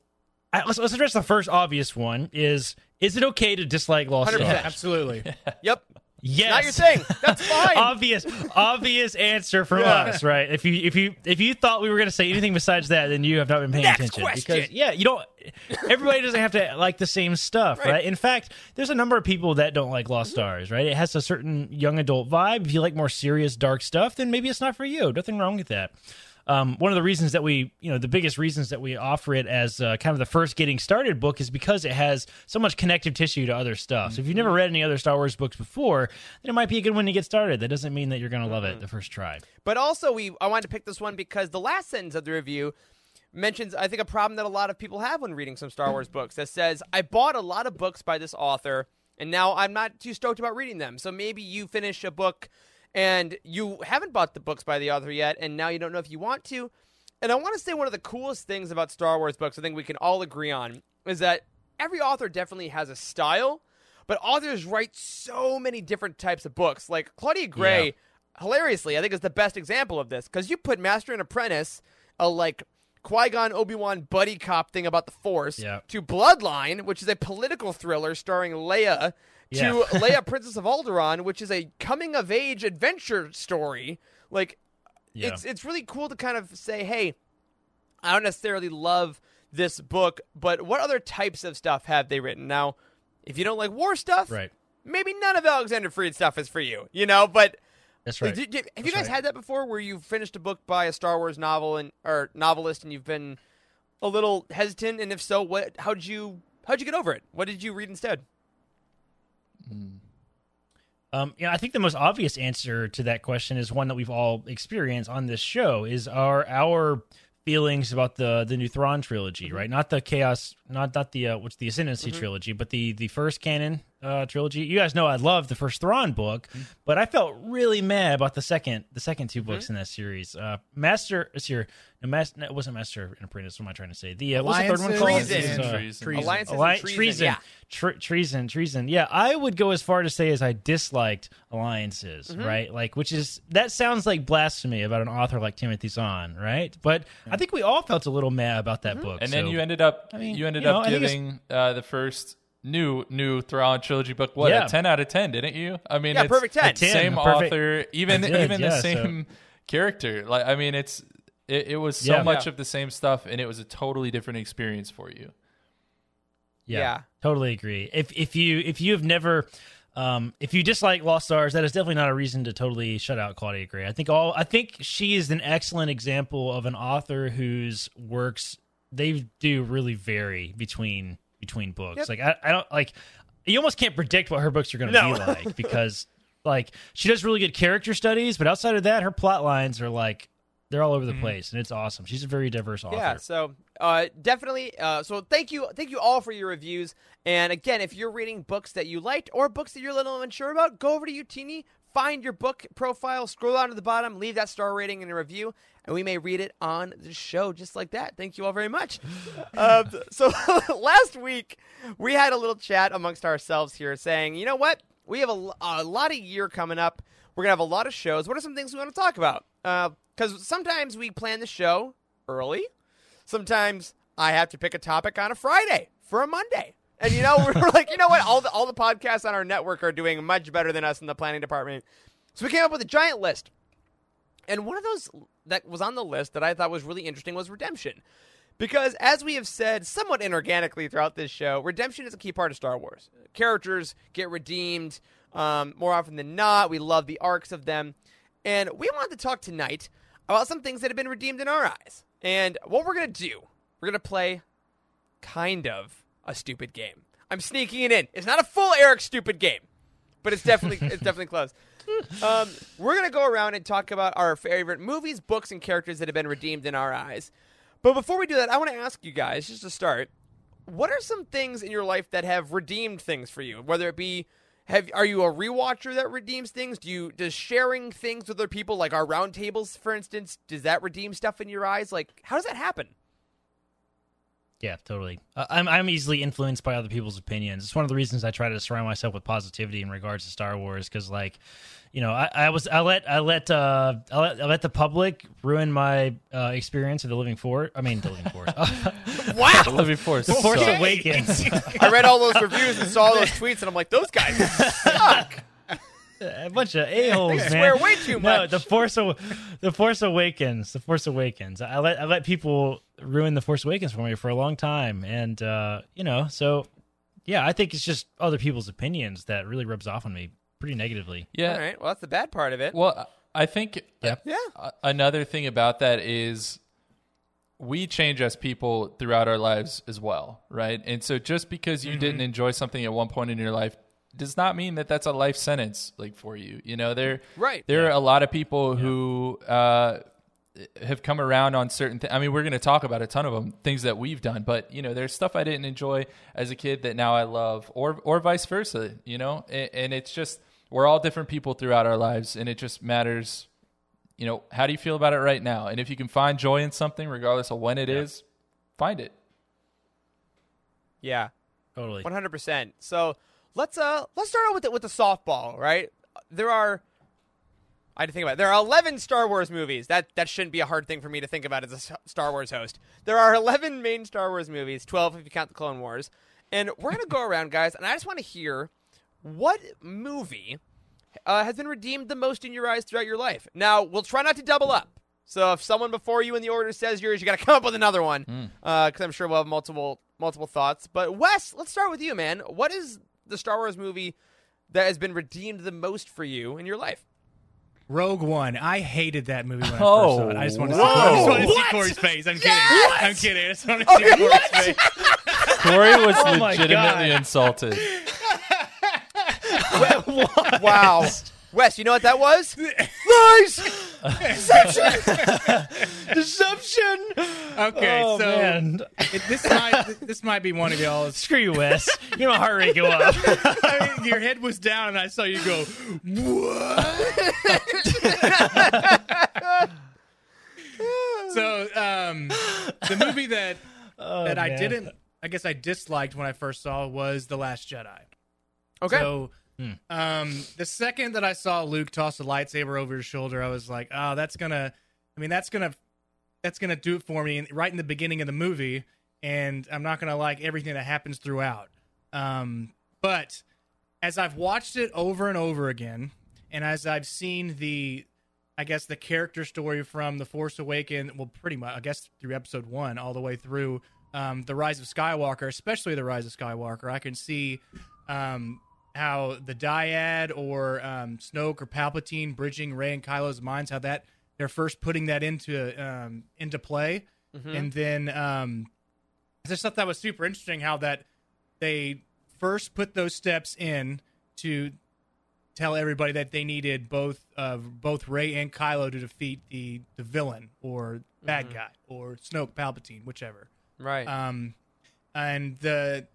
let's address the first obvious one: is it okay to dislike Lost Stars? Absolutely. Yep. Yes. Not your thing. That's fine. Obvious answer from us, right? If you thought we were going to say anything besides that, then you have not been paying attention. Because, you don't. Everybody doesn't have to like the same stuff, right? In fact, there's a number of people that don't like Lost Stars, right? It has a certain young adult vibe. If you like more serious, dark stuff, then maybe it's not for you. Nothing wrong with that. One of the reasons that we, the biggest reasons that we offer it as kind of the first getting started book is because it has so much connective tissue to other stuff. So if you've never read any other Star Wars books before, then it might be a good one to get started. That doesn't mean that you're going to love it the first try. But also, I wanted to pick this one because the last sentence of the review mentions, I think, a problem that a lot of people have when reading some Star Wars books that says, I bought a lot of books by this author, and now I'm not too stoked about reading them. So maybe you finish a book and you haven't bought the books by the author yet, and now you don't know if you want to. And I want to say one of the coolest things about Star Wars books I think we can all agree on is that every author definitely has a style, but authors write so many different types of books. Like Claudia Gray, hilariously, I think is the best example of this, because you put Master and Apprentice, a Qui-Gon, Obi-Wan buddy cop thing about the Force, to Bloodline, which is a political thriller starring Leia, to Leia, Princess of Alderaan, which is a coming-of-age adventure story. It's really cool to kind of say, hey, I don't necessarily love this book, but what other types of stuff have they written? Now, if you don't like war stuff, maybe none of Alexander Freed's stuff is for you, but... That's right. Have you guys had that before where you've finished a book by a Star Wars novelist and you've been a little hesitant? And if so, how'd you get over it? What did you read instead? I think the most obvious answer to that question is one that we've all experienced on this show is our feelings about the new Thrawn trilogy, right? Not the Chaos, the Ascendancy trilogy, but the first canon trilogy. You guys know I love the first Thrawn book, but I felt really mad about the second two books in that series. It wasn't Master and Apprentice. What am I trying to say? What's the third one called? Treason. Treason. Yeah, I would go as far to say as I disliked Alliances, right? That sounds like blasphemy about an author like Timothy Zahn, right? But I think we all felt a little mad about that book. And then you ended up, giving the first new Thrawn trilogy book, a 10 out of 10, didn't you? I mean, it's perfect 10. Same author, even the same character. It's... It was so much of the same stuff, and it was a totally different experience for you. Yeah, totally agree. If you have never, if you dislike Lost Stars, that is definitely not a reason to totally shut out Claudia Gray. I think she is an excellent example of an author whose works they do really vary between books. Yep. I don't you almost can't predict what her books are going to be like because she does really good character studies, but outside of that, her plot lines are they're all over the place, and it's awesome. She's a very diverse author. Yeah, so definitely. So thank you all for your reviews. And again, if you're reading books that you liked or books that you're a little unsure about, go over to Youtini, find your book profile, scroll down to the bottom, leave that star rating and a review, and we may read it on the show just like that. Thank you all very much. So last week, we had a little chat amongst ourselves here saying, you know what? We have a lot of year coming up. We're going to have a lot of shows. What are some things we want to talk about? Because sometimes we plan the show early. Sometimes I have to pick a topic on a Friday for a Monday. And, we're you know what? All the podcasts on our network are doing much better than us in the planning department. So we came up with a giant list. And one of those that was on the list that I thought was really interesting was redemption. Because as we have said somewhat inorganically throughout this show, redemption is a key part of Star Wars. Characters get redeemed more often than not. We love the arcs of them. And we wanted to talk tonight about some things that have been redeemed in our eyes. And what we're going to do, we're going to play kind of a stupid game. I'm sneaking it in. It's not a full Eric stupid game, but it's definitely close. We're going to go around and talk about our favorite movies, books, and characters that have been redeemed in our eyes. But before we do that, I want to ask you guys, just to start, what are some things in your life that have redeemed things for you, whether it be... Are you a rewatcher that redeems things? Does sharing things with other people, like our roundtables, for instance, does that redeem stuff in your eyes? How does that happen? Yeah, totally. I'm easily influenced by other people's opinions. It's one of the reasons I try to surround myself with positivity in regards to Star Wars, because I let the public ruin my experience of The Living Force. The Living Force. Wow, The Living Force. The Force Awakens. I read all those reviews and saw all those tweets, and I'm like, those guys suck. a bunch of a-holes, man. They swear way too much. No, The Force Awakens. The Force Awakens. I let people ruin The Force Awakens for me for a long time. And, so, yeah, I think it's just other people's opinions that really rubs off on me pretty negatively. Yeah. All right. Well, that's the bad part of it. Well, I think another thing about that is we change as people throughout our lives as well, right? And so just because you didn't enjoy something at one point in your life does not mean that that's a life sentence like for you. You know, there are a lot of people who have come around on certain things. I mean, we're going to talk about a ton of them, things that we've done, but, you know, there's stuff I didn't enjoy as a kid that now I love, or vice versa, you know? And it's just, we're all different people throughout our lives, and it just matters, you know, how do you feel about it right now? And if you can find joy in something, regardless of when it is, find it. Yeah. Totally. 100%. So let's start out with the softball, right? There are 11 Star Wars movies. That shouldn't be a hard thing for me to think about as a Star Wars host. There are 11 main Star Wars movies, 12 if you count the Clone Wars. And we're going to go around, guys, and I just want to hear what movie has been redeemed the most in your eyes throughout your life. Now, we'll try not to double up. So if someone before you in the order says yours, you got to come up with another one, because I'm sure we'll have multiple thoughts. But Wes, let's start with you, man. What is the Star Wars movie that has been redeemed the most for you in your life? Rogue One. I hated that movie when I first saw it. I just want to see Corey's face. I'm kidding. I'm kidding. I just want to see Corey's face. Corey was legitimately insulted. Wow. Wes, you know what that was? Lies! Deception! Deception! Okay, oh, so man. This might be one of y'all's. Screw you, Wes. You know, my heart rate go up. I mean, your head was down, and I saw you go, what? So, the movie that I didn't, I guess I disliked when I first saw was The Last Jedi. Okay. So, the second that I saw Luke toss a lightsaber over his shoulder, I was like, oh, that's gonna do it for me right in the beginning of the movie, and I'm not gonna like everything that happens throughout. But as I've watched it over and over again, and as I've seen the character story from The Force Awakens, well, pretty much, I guess, through episode 1 all the way through The Rise of Skywalker, especially The Rise of Skywalker, I can see how the dyad or Snoke or Palpatine bridging Rey and Kylo's minds, how that they're first putting that into play. Mm-hmm. And then I just thought that was super interesting how that they first put those steps in to tell everybody that they needed both Rey and Kylo to defeat the villain or bad guy or Snoke, Palpatine, whichever. Right. And the...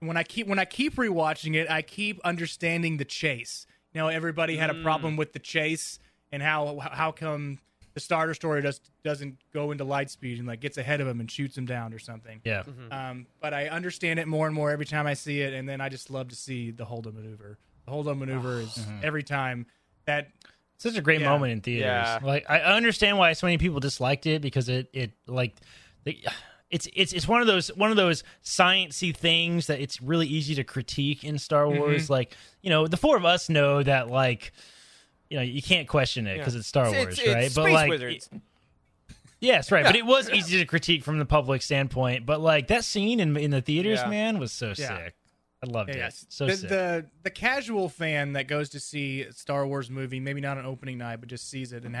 When I keep rewatching it, I keep understanding the chase. You know, everybody had a problem with the chase and how come the Star Destroyer doesn't go into light speed and like gets ahead of him and shoots him down or something. Yeah. Mm-hmm. But I understand it more and more every time I see it, and then I just love to see the Holdo maneuver. The Holdo maneuver is every time that. Such a great moment in theaters. Yeah. Like I understand why so many people disliked it because It's one of those science-y things that it's really easy to critique in Star Wars. Mm-hmm. Like, you know, the four of us know that, like, you know, you can't question it because it's Star Wars, right? It's but space like, wizards. Yes, right. Yeah. But it was easy to critique from the public standpoint. But like that scene in the theaters, man, was so sick. I loved it. So sick. The casual fan that goes to see a Star Wars movie, maybe not on opening night, but just sees it and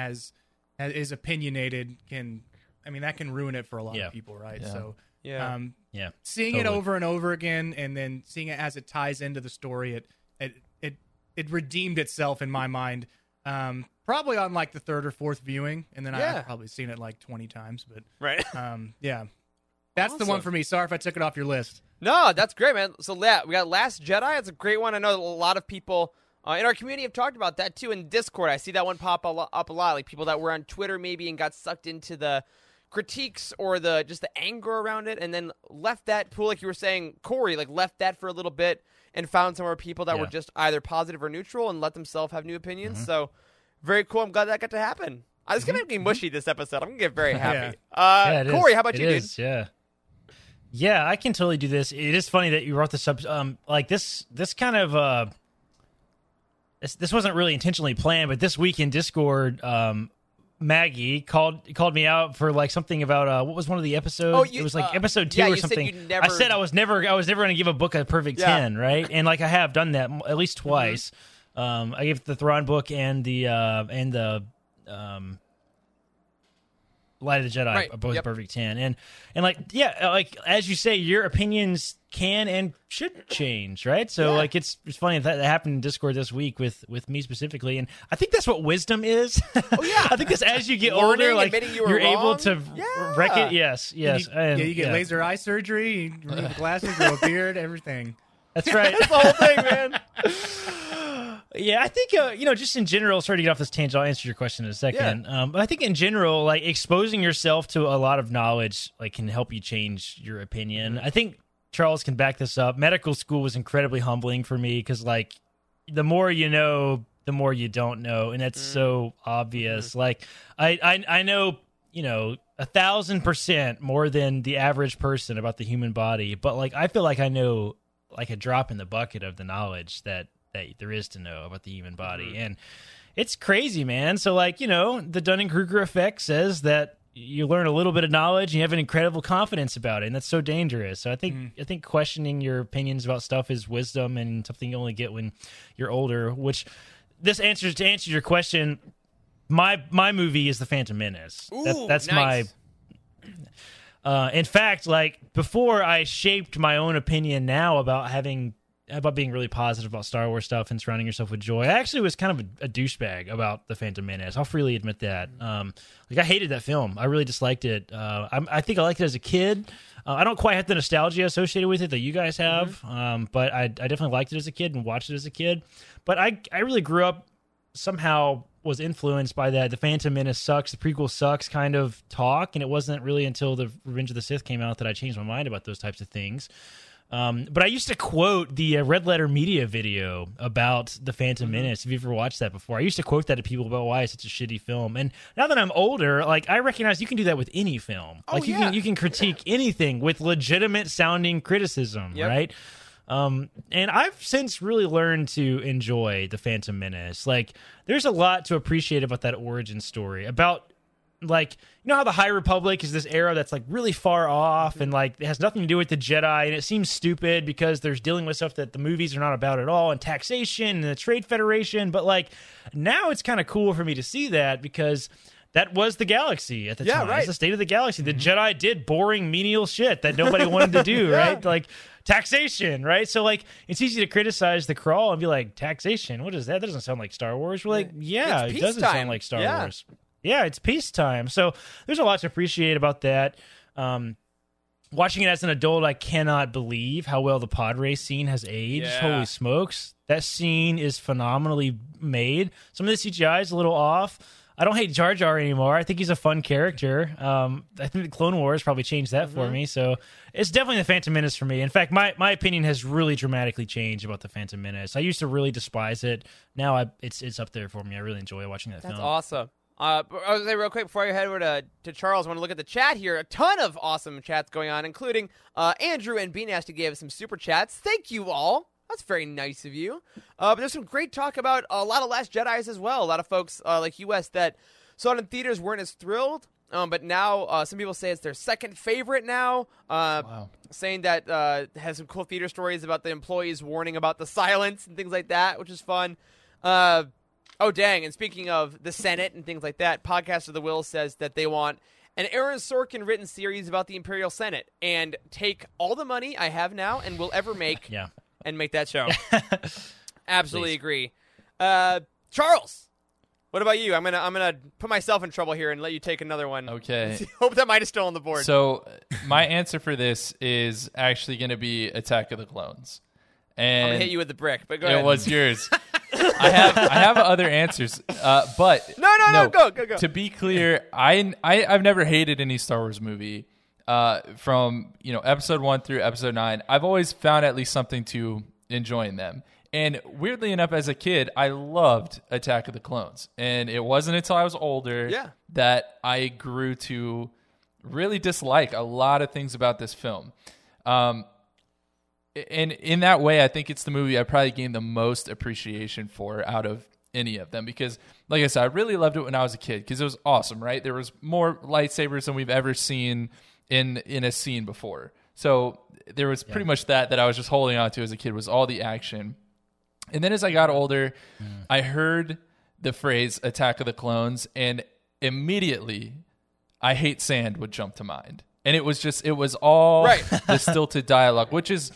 is opinionated can. I mean, that can ruin it for a lot of people, right? Yeah. So, seeing it over and over again, and then seeing it as it ties into the story, it redeemed itself in my mind. Probably on like the third or fourth viewing, and then I've probably seen it like 20 times. But that's awesome. The one for me. Sorry if I took it off your list. No, that's great, man. So yeah, we got Last Jedi. It's a great one. I know a lot of people in our community have talked about that too in Discord. I see that one pop up a lot, like people that were on Twitter maybe and got sucked into the critiques or the anger around it, and then left that pool, like you were saying, Corey, like left that for a little bit and found some more people that were just either positive or neutral and let themselves have new opinions. Mm-hmm. So very cool. I'm glad that got to happen. It's going to be mushy this episode. I'm going to get very happy. Corey, how about you, dude? Yeah, I can totally do this. It is funny that you brought this up. Like this kind of this wasn't really intentionally planned, but this week in Discord, Maggie called me out for like something about what was one of the episodes? Oh, it was like episode 2 or something. I said I was never going to give a book a perfect 10, right? And like I have done that at least twice. Mm-hmm. I gave the Thrawn book and the Light of the Jedi are both perfect 10. And like like as you say, your opinions can and should change, right? So like it's funny that happened in Discord this week with me specifically, and I think that's what wisdom is. Oh yeah. I think that's as you get older, like you're able to wreck it. Yes. And you get laser eye surgery, you remove the glasses, grow a beard, everything. That's right. That's the whole thing, man. Yeah, I think, just in general, sorry to get off this tangent, I'll answer your question in a second. Yeah. But I think in general, like, exposing yourself to a lot of knowledge, like, can help you change your opinion. Mm-hmm. I think Charles can back this up. Medical school was incredibly humbling for me because, like, the more you know, the more you don't know. And that's so obvious. Mm-hmm. Like, I know, 1,000% more than the average person about the human body. But, like, I feel like I know, like, a drop in the bucket of the knowledge that there is to know about the human body. And it's crazy, man. So like, the Dunning-Kruger effect says that you learn a little bit of knowledge and you have an incredible confidence about it. And that's so dangerous. So I think questioning your opinions about stuff is wisdom and something you only get when you're older, which this answers to answer your question. My movie is The Phantom Menace. Ooh, that's nice. In fact, like before I shaped my own opinion now about being really positive about Star Wars stuff and surrounding yourself with joy. I actually was kind of a douchebag about The Phantom Menace. I'll freely admit that. I hated that film. I really disliked it. I think I liked it as a kid. I don't quite have the nostalgia associated with it that you guys have, but I definitely liked it as a kid and watched it as a kid. But I really grew up, somehow was influenced by that. The Phantom Menace sucks, the prequel sucks kind of talk, and it wasn't really until The Revenge of the Sith came out that I changed my mind about those types of things. But I used to quote the Red Letter Media video about The Phantom Menace. If you've ever watched that before, I used to quote that to people about why it's such a shitty film. And now that I'm older, like I recognize you can do that with any film. Oh, like you can critique anything with legitimate sounding criticism, right? And I've since really learned to enjoy The Phantom Menace. Like there's a lot to appreciate about that origin story, about like, how the High Republic is this era that's like really far off and like it has nothing to do with the Jedi, and it seems stupid because they're dealing with stuff that the movies are not about at all, and taxation and the Trade Federation. But like now it's kind of cool for me to see that because that was the galaxy at the time. Right. It's the state of the galaxy. The Jedi did boring menial shit that nobody wanted to do, right? Like taxation, right? So like it's easy to criticize the crawl and be like, taxation, what is that? That doesn't sound like Star Wars. We're like, yeah, it doesn't sound like Star Wars. Yeah, it's peacetime. So there's a lot to appreciate about that. Watching it as an adult, I cannot believe how well the pod race scene has aged. Yeah. Holy smokes. That scene is phenomenally made. Some of the CGI is a little off. I don't hate Jar Jar anymore. I think he's a fun character. I think the Clone Wars probably changed that for me. So it's definitely The Phantom Menace for me. In fact, my opinion has really dramatically changed about The Phantom Menace. I used to really despise it. Now it's up there for me. I really enjoy watching that film. That's awesome. I was going to say real quick before I head over to Charles, I want to look at the chat here. A ton of awesome chats going on, including Andrew and B Nasty gave us some super chats. Thank you all. That's very nice of you. But there's some great talk about a lot of Last Jedis as well. A lot of folks like U.S. that saw it in theaters weren't as thrilled, but now some people say it's their second favorite now, saying that has some cool theater stories about the employees warning about the silence and things like that, which is fun. Oh, dang. And speaking of the Senate and things like that, Podcast of the Will says that they want an Aaron Sorkin-written series about the Imperial Senate and take all the money I have now and will ever make and make that show. Absolutely agree. Charles, what about you? I'm gonna put myself in trouble here and let you take another one. Okay. Hope that might is still on the board. So my answer for this is actually going to be Attack of the Clones. And I'm going to hit you with the brick, but go ahead. It was yours. I have other answers, but no, go. To be clear, I've never hated any Star Wars movie from episode 1 through episode 9. I've always found at least something to enjoy in them. And weirdly enough, as a kid, I loved Attack of the Clones, and it wasn't until I was older that I grew to really dislike a lot of things about this film. And in that way, I think it's the movie I probably gained the most appreciation for out of any of them, because like I said, I really loved it when I was a kid because it was awesome, right? There was more lightsabers than we've ever seen in a scene before. So there was pretty much that I was just holding on to as a kid was all the action. And then as I got older, I heard the phrase Attack of the Clones, and immediately I hate sand would jump to mind. And it was all right. The stilted dialogue, which is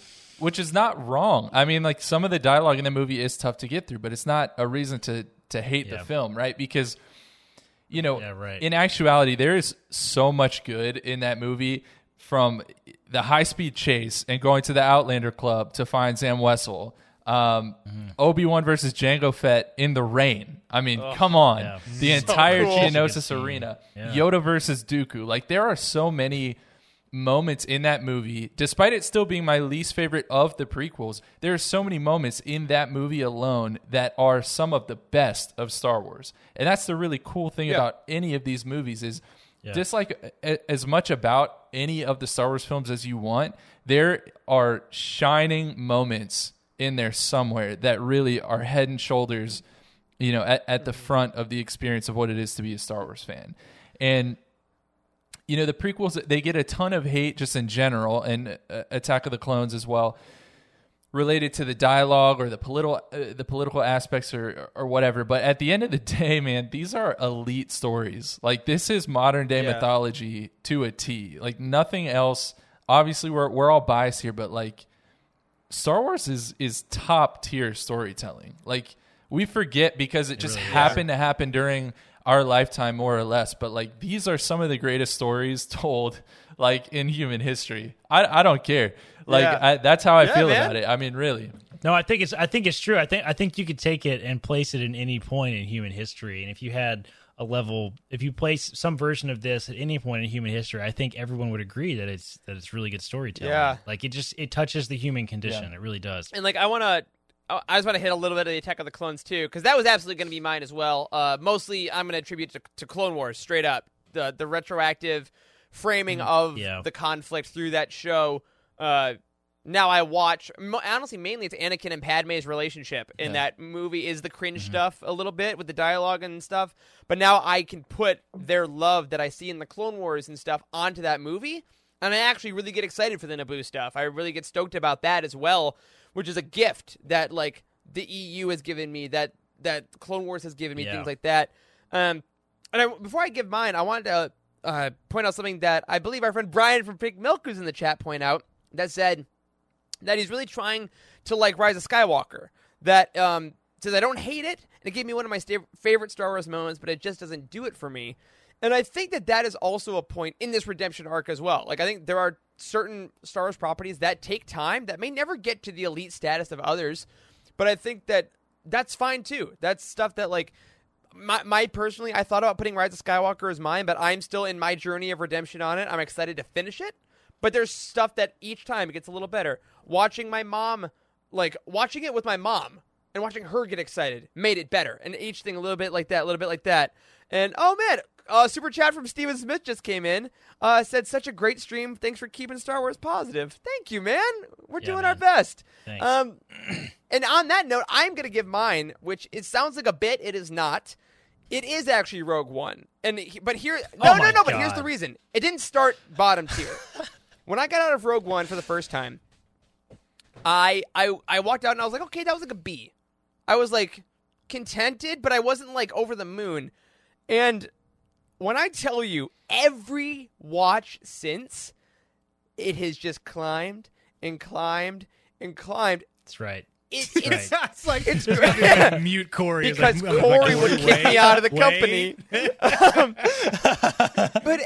not wrong. I mean, like, some of the dialogue in the movie is tough to get through, but it's not a reason to hate the film, right? Because, you know, in actuality, there is so much good in that movie, from the high-speed chase and going to the Outlander Club to find Sam Wessel, Obi-Wan versus Jango Fett in the rain. I mean, come on. Yeah. The entire Geonosis arena. Yeah. Yoda versus Dooku. Like, there are so many moments in that movie, despite it still being my least favorite of the prequels. There are so many moments in that movie alone that are some of the best of Star Wars. And that's the really cool thing about any of these movies is just like as much about any of the Star Wars films as you want, there are shining moments in there somewhere that really are head and shoulders, you know, at the front of the experience of what it is to be a Star Wars fan. And you know, the prequels, they get a ton of hate just in general, and Attack of the Clones as well, related to the dialogue or the political aspects or whatever. But at the end of the day, man, these are elite stories. Like, this is modern day mythology to a T. Like, nothing else. Obviously, we're all biased here, but like, Star Wars is top tier storytelling. Like, we forget because it just happened to happen during our lifetime, more or less, but like, these are some of the greatest stories told, like, in human history. I don't care. Like, that's how I feel about it. I mean, really. No, I think it's true. I think you could take it and place it in any point in human history. And if you had a level, if you place some version of this at any point in human history, I think everyone would agree that it's really good storytelling. Yeah. Like, it touches the human condition. Yeah. It really does. And like, I just want to hit a little bit of the Attack of the Clones, too, because that was absolutely going to be mine as well. Mostly, I'm going to attribute to Clone Wars, straight up. The retroactive framing of the conflict through that show. Now I watch, honestly, mainly it's Anakin and Padme's relationship in that movie is the cringe stuff a little bit with the dialogue and stuff. But now I can put their love that I see in the Clone Wars and stuff onto that movie. And I actually really get excited for the Naboo stuff. I really get stoked about that as well, which is a gift that, like, the EU has given me, that Clone Wars has given me, things like that. And before I give mine, I wanted to point out something that I believe our friend Brian from Pink Milk, who's in the chat, point out, that said that he's really trying to, like, Rise of Skywalker. That says, I don't hate it, and it gave me one of my favorite Star Wars moments, but it just doesn't do it for me. And I think that is also a point in this redemption arc as well. Like, I think there are certain Star Wars properties that take time, that may never get to the elite status of others, but I think that's fine too. That's stuff that, like, my personally, I thought about putting Rise of Skywalker as mine, but I'm still in my journey of redemption on it. I'm excited to finish it, but there's stuff that each time it gets a little better. Watching it with my mom and watching her get excited made it better, and each thing a little bit like that, a little bit like that. And oh man, super chat from Steven Smith just came in. Said, such a great stream. Thanks for keeping Star Wars positive. Thank you, man. We're doing our best. Thanks. And on that note, I'm going to give mine, which it sounds like a bit. It is not. It is actually Rogue One. But here's the reason. It didn't start bottom tier. When I got out of Rogue One for the first time, I walked out and I was like, okay, that was like a B. I was like contented, but I wasn't like over the moon. And when I tell you, every watch since, it has just climbed and climbed and climbed. That's right. It's like, it's great. Mute Corey. Because like, Corey would kick me out of the company. But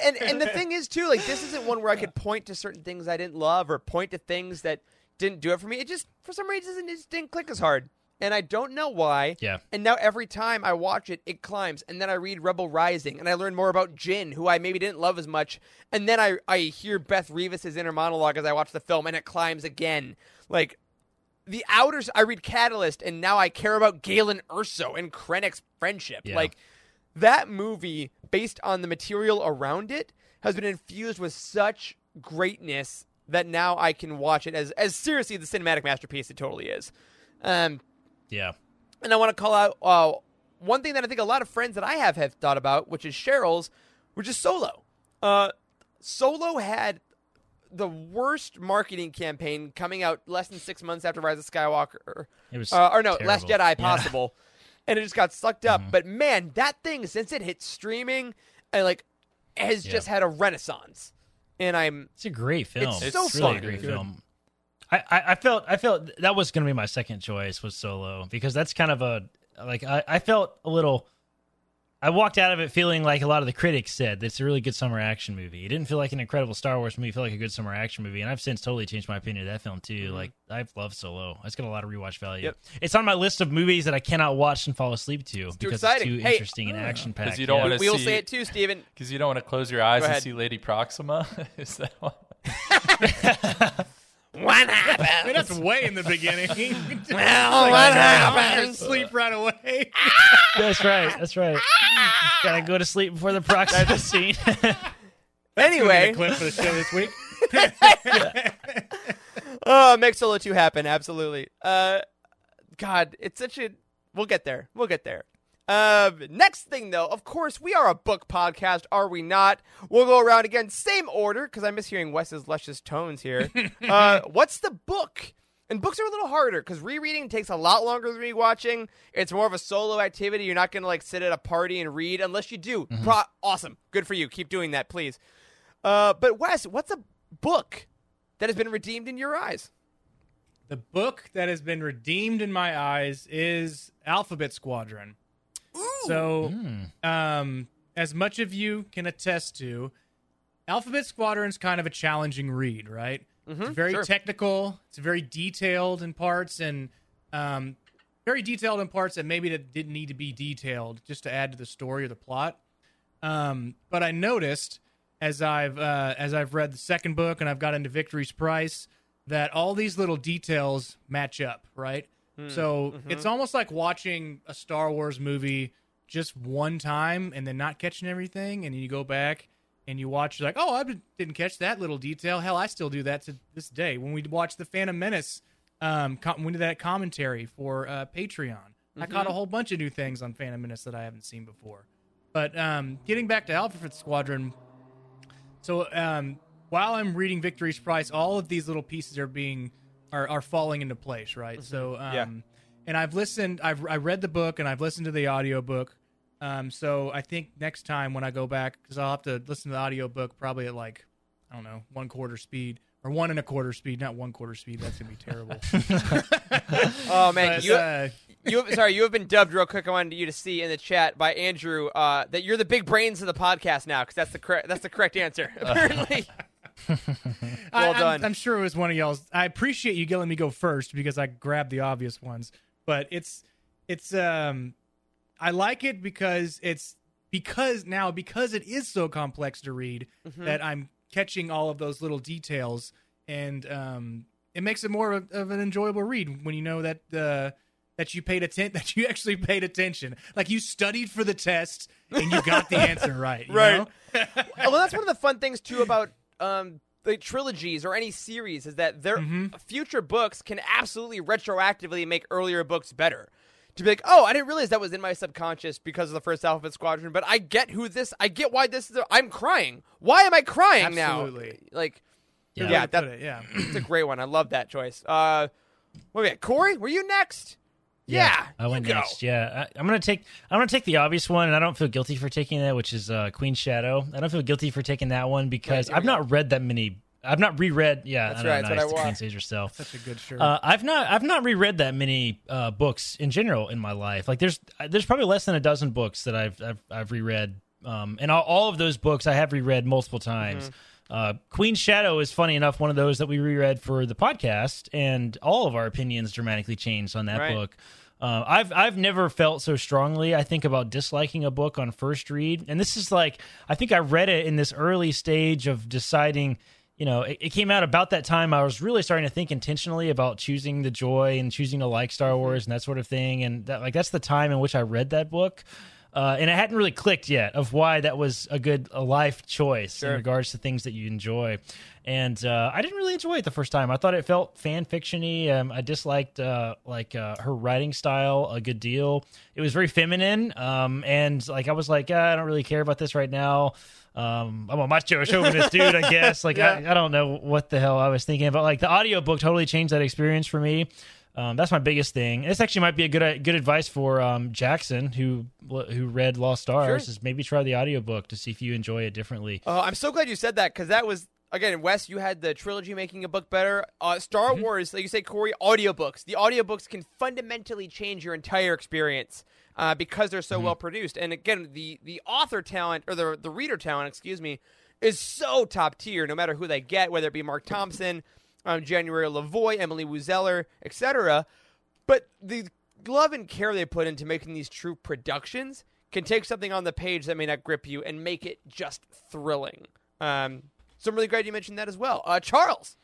and the thing is, too, like, this isn't one where I could point to certain things I didn't love or point to things that didn't do it for me. It just, for some reason, it just didn't click as hard. And I don't know why. Yeah. And now every time I watch it, it climbs. And then I read Rebel Rising, and I learn more about Jyn, who I maybe didn't love as much. And then I hear Beth Reeves' inner monologue as I watch the film, and it climbs again. Like, the Outers, I read Catalyst, and now I care about Galen Erso and Krennic's friendship. Yeah. Like, that movie, based on the material around it, has been infused with such greatness that now I can watch it as seriously the cinematic masterpiece it totally is. Yeah. And I want to call out one thing that I think a lot of friends that I have thought about, which is Cheryl's, which is Solo. Solo had the worst marketing campaign coming out less than 6 months after Rise of Skywalker. It was terrible. Last Jedi possible. Yeah. And it just got sucked up. Mm-hmm. But, man, that thing, since it hit streaming, has just had a renaissance. And it's a great film. It's so fun. Really a great film. I felt that was going to be my second choice was Solo, because that's kind of I walked out of it feeling like a lot of the critics said that it's a really good summer action movie. It didn't feel like an incredible Star Wars movie. It felt like a good summer action movie. And I've since totally changed my opinion of that film, too. Mm-hmm. I've loved Solo. It's got a lot of rewatch value. Yep. It's on my list of movies that I cannot watch and fall asleep to because it's too interesting and action-packed. Because you don't want to We'll say it, too, Steven. Because you don't want to close your eyes and see Lady Proxima. Is that one? What happened? I mean, that's way in the beginning. What happened? Sleep right away. That's right. Gotta go to sleep before the Proxima scene. Anyway, clip for the show this week. Make Solo 2 happen. Absolutely. God, it's such a. We'll get there. Next thing, though, of course, we are a book podcast, are we not? We'll go around again, same order, because I miss hearing Wes's luscious tones here. What's the book? And books are a little harder, because rereading takes a lot longer than rewatching. It's more of a solo activity. You're not going to, sit at a party and read, unless you do. Mm-hmm. Awesome. Good for you. Keep doing that, please. But, Wes, what's a book that has been redeemed in your eyes? The book that has been redeemed in my eyes is Alphabet Squadron. So, as much of you can attest to, Alphabet Squadron's kind of a challenging read, right? Mm-hmm, it's very technical. It's very detailed in parts, and that maybe that didn't need to be detailed just to add to the story or the plot. But I noticed as I've read the second book and I've got into Victory's Price that all these little details match up, right? So it's almost like watching a Star Wars movie just one time and then not catching everything. And then you go back and you watch I didn't catch that little detail. Hell, I still do that to this day. When we watched The Phantom Menace, we did that commentary for Patreon. Mm-hmm. I caught a whole bunch of new things on Phantom Menace that I haven't seen before. But getting back to Alphabet Squadron. So while I'm reading Victory's Price, all of these little pieces are being... Are falling into place, right? Mm-hmm. So, and I read the book and I've listened to the audiobook. So I think next time when I go back, because I'll have to listen to the audiobook probably at 1/4 speed or 1 1/4 speed, not 1/4 speed. That's gonna be terrible. Oh man, you have been dubbed real quick. I wanted you to see in the chat by Andrew that you're the big brains of the podcast now because that's the correct answer apparently. Well done. I'm sure it was one of y'all's. I appreciate you letting me go first because I grabbed the obvious ones. But it's I like it because because it is so complex to read that I'm catching all of those little details, and it makes it more of an enjoyable read when you know that you actually paid attention. You studied for the test and you got the answer right. Right. You know? Well, that's one of the fun things too about. The trilogies or any series is that their future books can absolutely retroactively make earlier books better. To be I didn't realize that was in my subconscious because of the first Alphabet Squadron, but I get why this is. I'm crying. Why am I crying now? It's a great one. I love that choice. Corey, were you next? Yeah, I went next. Yeah, I'm gonna take the obvious one, and I don't feel guilty for taking that, which is Queen Shadow. I don't feel guilty for taking that one because I've not reread. Yeah, that's right. That's what I want. Yourself. That's such a good shirt. I've not reread that many books in general in my life. There's probably less than a dozen books that I've reread, and all of those books I have reread multiple times. Mm-hmm. Queen Shadow is funny enough one of those that we reread for the podcast, and all of our opinions dramatically changed on that book. I've never felt so strongly, I think, about disliking a book on first read, and this is I think I read it in this early stage of deciding. It came out about that time I was really starting to think intentionally about choosing the joy and choosing to like Star Wars and that sort of thing, and that's the time in which I read that book. And it hadn't really clicked yet of why that was a life choice in regards to things that you enjoy. And I didn't really enjoy it the first time. I thought it felt fan fiction-y. I disliked her writing style a good deal. It was very feminine, and I was like, I don't really care about this right now. I'm a macho chauvinist dude, I guess. I don't know what the hell I was thinking about. The audiobook totally changed that experience for me. That's my biggest thing. This actually might be a good advice for Jackson, who read Lost Stars, is maybe try the audiobook to see if you enjoy it differently. Oh, I'm so glad you said that, because that was, again, Wes, you had the trilogy making a book better. Star Wars, like you say, Corey, audiobooks. The audiobooks can fundamentally change your entire experience because they're so well produced. And again, the author talent, or the reader talent, is so top tier, no matter who they get, whether it be Mark Thompson, January Lavoie, Emily Wuzeller, etc. But the love and care they put into making these true productions can take something on the page that may not grip you and make it just thrilling. So I'm really glad you mentioned that as well. Charles,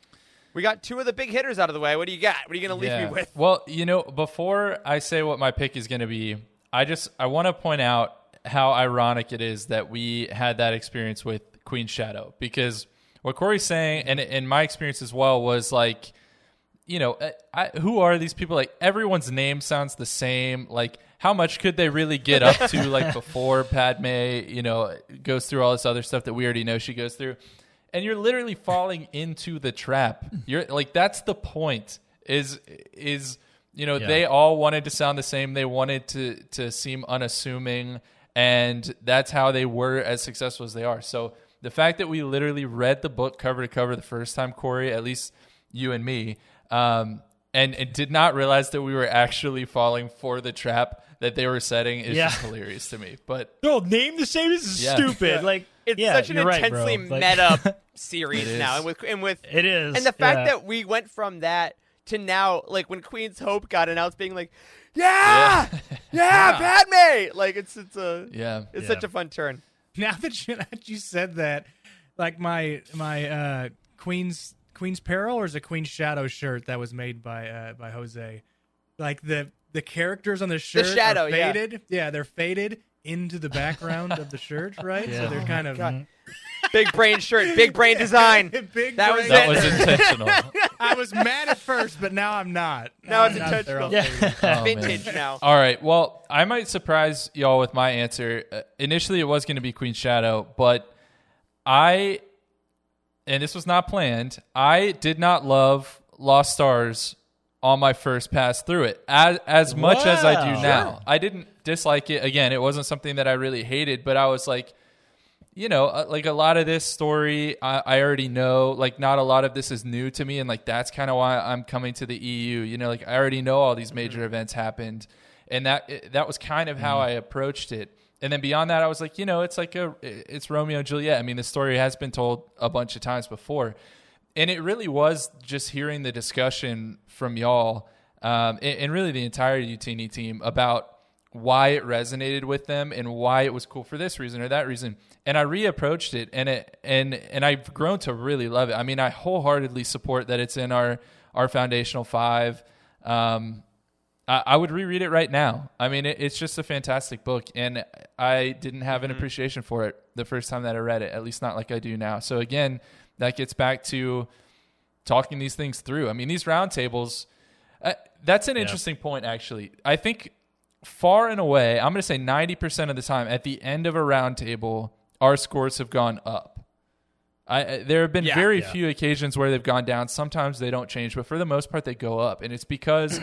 we got two of the big hitters out of the way. What do you got? What are you going to leave me with? Well, before I say what my pick is going to be, I want to point out how ironic it is that we had that experience with Queen Shadow, because what Corey's saying, and in my experience as well, was who are these people? Everyone's name sounds the same. How much could they really get up to? Before Padme, goes through all this other stuff that we already know she goes through, and you're literally falling into the trap. You're that's the point. They all wanted to sound the same. They wanted to seem unassuming, and that's how they were as successful as they are. So the fact that we literally read the book cover to cover the first time, Corey, at least you and me, and did not realize that we were actually falling for the trap that they were setting is just hilarious to me. But they're all named the same. This is stupid. It's such an intensely meta series now, and with it is, and the fact that we went from that to now, when Queen's Hope got announced, being Padme. It's such a fun turn. Now that you said that, my Queen's Peril, or is it Queen's Shadow shirt that was made by Jose, the characters on the shirt, the shadow, are faded. Yeah, they're faded into the background of the shirt, right? Yeah. So they're kind of big brain shirt, big brain design. That was intentional. I was mad at first, but now I'm not. Now it's intentional. Vintage now. All right. Well, I might surprise y'all with my answer. Initially, it was going to be Queen Shadow, but and this was not planned, I did not love Lost Stars on my first pass through it as much as I do now. Sure. I didn't dislike it. Again, it wasn't something that I really hated, but I was like, a lot of this story I already know. Not a lot of this is new to me, and that's kind of why I'm coming to the EU. I already know all these major events happened, and that was kind of how I approached it. And then beyond that, I was like, it's Romeo and Juliet. I mean, the story has been told a bunch of times before. And it really was just hearing the discussion from y'all and really the entire Youtini team about why it resonated with them and why it was cool for this reason or that reason. And I reapproached it, and I've grown to really love it. I mean, I wholeheartedly support that it's in our foundational five. I would reread it right now. I mean, it's just a fantastic book, and I didn't have an appreciation for it the first time that I read it, at least not like I do now. So again, that gets back to talking these things through. I mean, these roundtables, that's an interesting point, actually. I think far and away, I'm going to say 90% of the time, at the end of a roundtable, our scores have gone up. There have been very few occasions where they've gone down. Sometimes they don't change, but for the most part, they go up. And it's because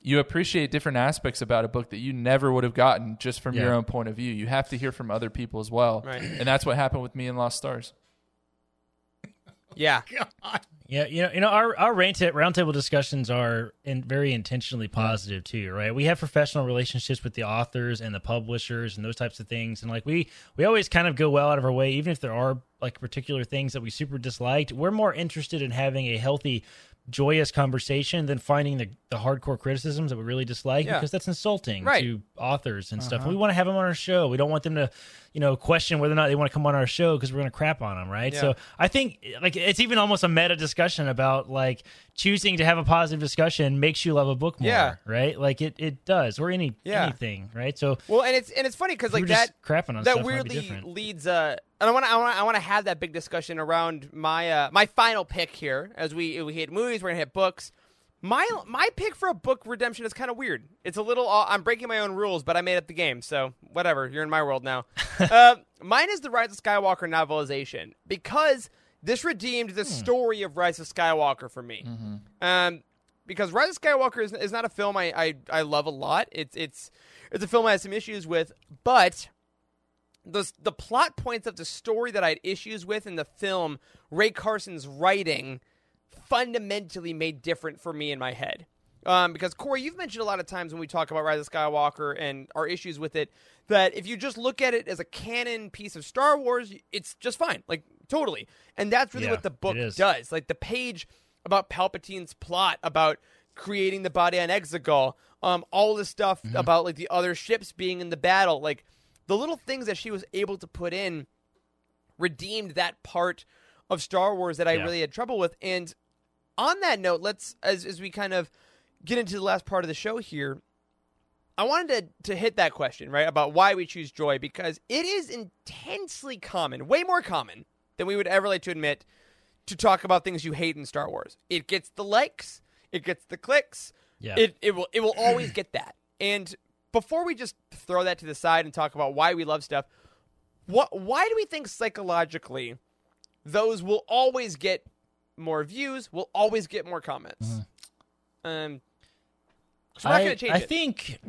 you appreciate different aspects about a book that you never would have gotten just from your own point of view. You have to hear from other people as well. Right. And that's what happened with me in Lost Stars. Yeah. God. Yeah, our roundtable discussions are very intentionally positive too, right? We have professional relationships with the authors and the publishers and those types of things, and we always kind of go well out of our way, even if there are particular things that we super disliked. We're more interested in having a healthy, joyous conversation than finding the hardcore criticisms that we really dislike, because that's insulting to authors and stuff. And we want to have them on our show. We don't want them to you know, question whether or not they want to come on our show because we're going to crap on them, right? Yeah. So I think, like, it's even almost a meta discussion about, like, choosing to have a positive discussion makes you love a book more, right? Like, it does, or anything, right? So, well, and it's funny because, like, that crapping on that weirdly leads, and I want to have that big discussion around my my final pick here. As we hit movies, we're gonna hit books. My pick for a book redemption is kind of weird. It's a little, I'm breaking my own rules, but I made up the game, so whatever. You're in my world now. Mine is the Rise of Skywalker novelization, because this redeemed the story of Rise of Skywalker for me. Mm-hmm. Because Rise of Skywalker is not a film I love a lot. It's a film I have some issues with, but the plot points of the story that I had issues with in the film, Ray Carson's writing fundamentally made different for me in my head. Because, Corey, you've mentioned a lot of times when we talk about Rise of Skywalker and our issues with it, that if you just look at it as a canon piece of Star Wars, it's just fine. Like, totally. And that's really what the book does. Like, the page about Palpatine's plot, about creating the body on Exegol, all this stuff about, like, the other ships being in the battle, like, the little things that she was able to put in redeemed that part of Star Wars that I really had trouble with. And on that note, let's, as we kind of get into the last part of the show here, I wanted to hit that question, right, about why we choose joy, because it is intensely common, way more common than we would ever like to admit, to talk about things you hate in Star Wars. It gets the likes, it gets the clicks, it will always get that. And before we just throw that to the side and talk about why we love stuff, why do we think psychologically those will always get more views, will always get more comments? Mm-hmm. So we're not going to change it.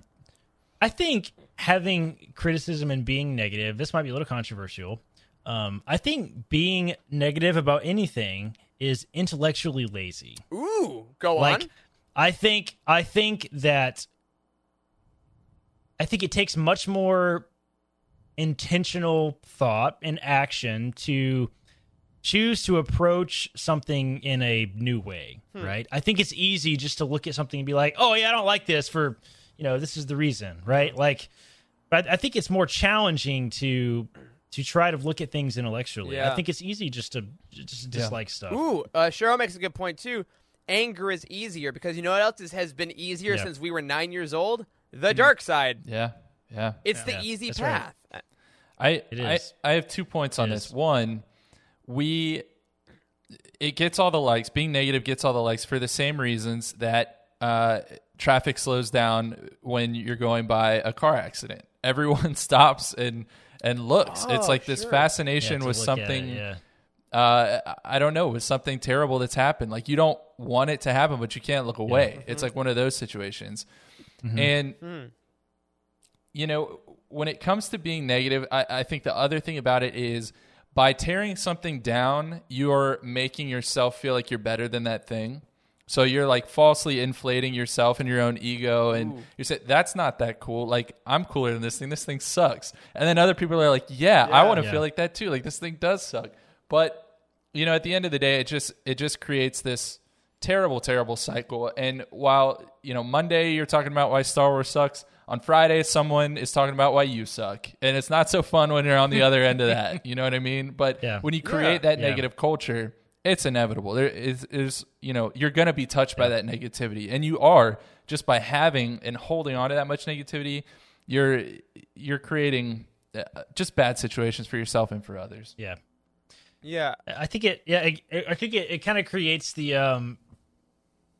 I think having criticism and being negative, this might be a little controversial, I think being negative about anything is intellectually lazy. Ooh, go on. I think that... I think it takes much more intentional thought and action to choose to approach something in a new way, right? I think it's easy just to look at something and be like, oh, yeah, I don't like this for, you know, this is the reason, right? Like, but I think it's more challenging to try to look at things intellectually. Yeah. I think it's easy just to dislike stuff. Ooh, Cheryl makes a good point, too. Anger is easier because, you know what else has been easier since we were 9 years old? The dark side. Yeah. It's the easy path. Right. I have 2 points on this. One, it gets all the likes. Being negative gets all the likes for the same reasons that traffic slows down when you're going by a car accident. Everyone stops and looks. It's like this fascination with something. I don't know, with something terrible that's happened. Like, you don't want it to happen, but you can't look away. Yeah. Mm-hmm. It's like one of those situations. Mm-hmm. And, you know, when it comes to being negative, I think the other thing about it is, by tearing something down, you're making yourself feel like you're better than that thing. So you're, like, falsely inflating yourself and your own ego. And you say, that's not that cool. Like, I'm cooler than this thing. This thing sucks. And then other people are like, I want to feel like that too. Like, this thing does suck. But, you know, at the end of the day, it just creates this terrible, terrible cycle. And while, you know, Monday you're talking about why Star Wars sucks, on Friday someone is talking about why you suck. And it's not so fun when you're on the other end of that. You know what I mean? But when you create that negative culture, it's inevitable. There is, you know, you're going to be touched by that negativity. And you are, just by having and holding on to that much negativity, you're creating just bad situations for yourself and for others. Yeah. Yeah. I think it kind of creates the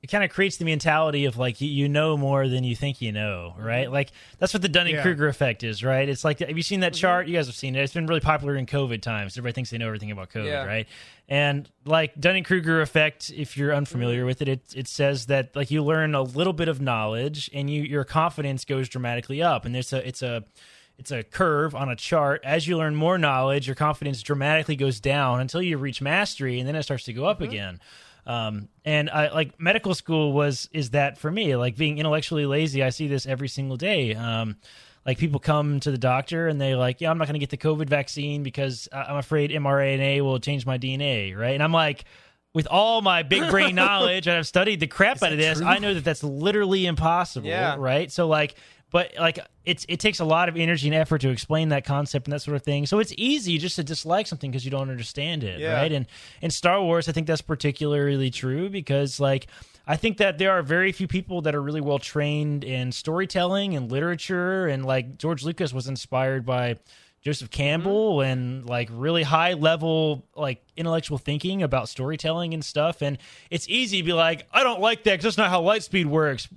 It kind of creates the mentality of, like, you know more than you think you know, right? Like, that's what the Dunning-Kruger effect is, right? It's like, have you seen that chart? You guys have seen it. It's been really popular in COVID times. Everybody thinks they know everything about COVID, right? And, like, Dunning-Kruger effect, if you're unfamiliar with it, it says that, like, you learn a little bit of knowledge and your confidence goes dramatically up. And it's a curve on a chart. As you learn more knowledge, your confidence dramatically goes down until you reach mastery, and then it starts to go up again. And I, like, medical school is that for me, like, being intellectually lazy. I see this every single day. Like, people come to the doctor and they're like, I'm not going to get the COVID vaccine because I'm afraid mRNA will change my DNA. Right. And I'm like, with all my big brain knowledge, and I've studied the crap out of this, I know that that's literally impossible. Yeah. Right. So, like, But like it takes a lot of energy and effort to explain that concept and that sort of thing. So it's easy just to dislike something because you don't understand it, right? And in Star Wars, I think that's particularly true because like I think that there are very few people that are really well trained in storytelling and literature, and like George Lucas was inspired by Joseph Campbell and like really high level like intellectual thinking about storytelling and stuff. And it's easy to be like, I don't like that because that's not how lightspeed works.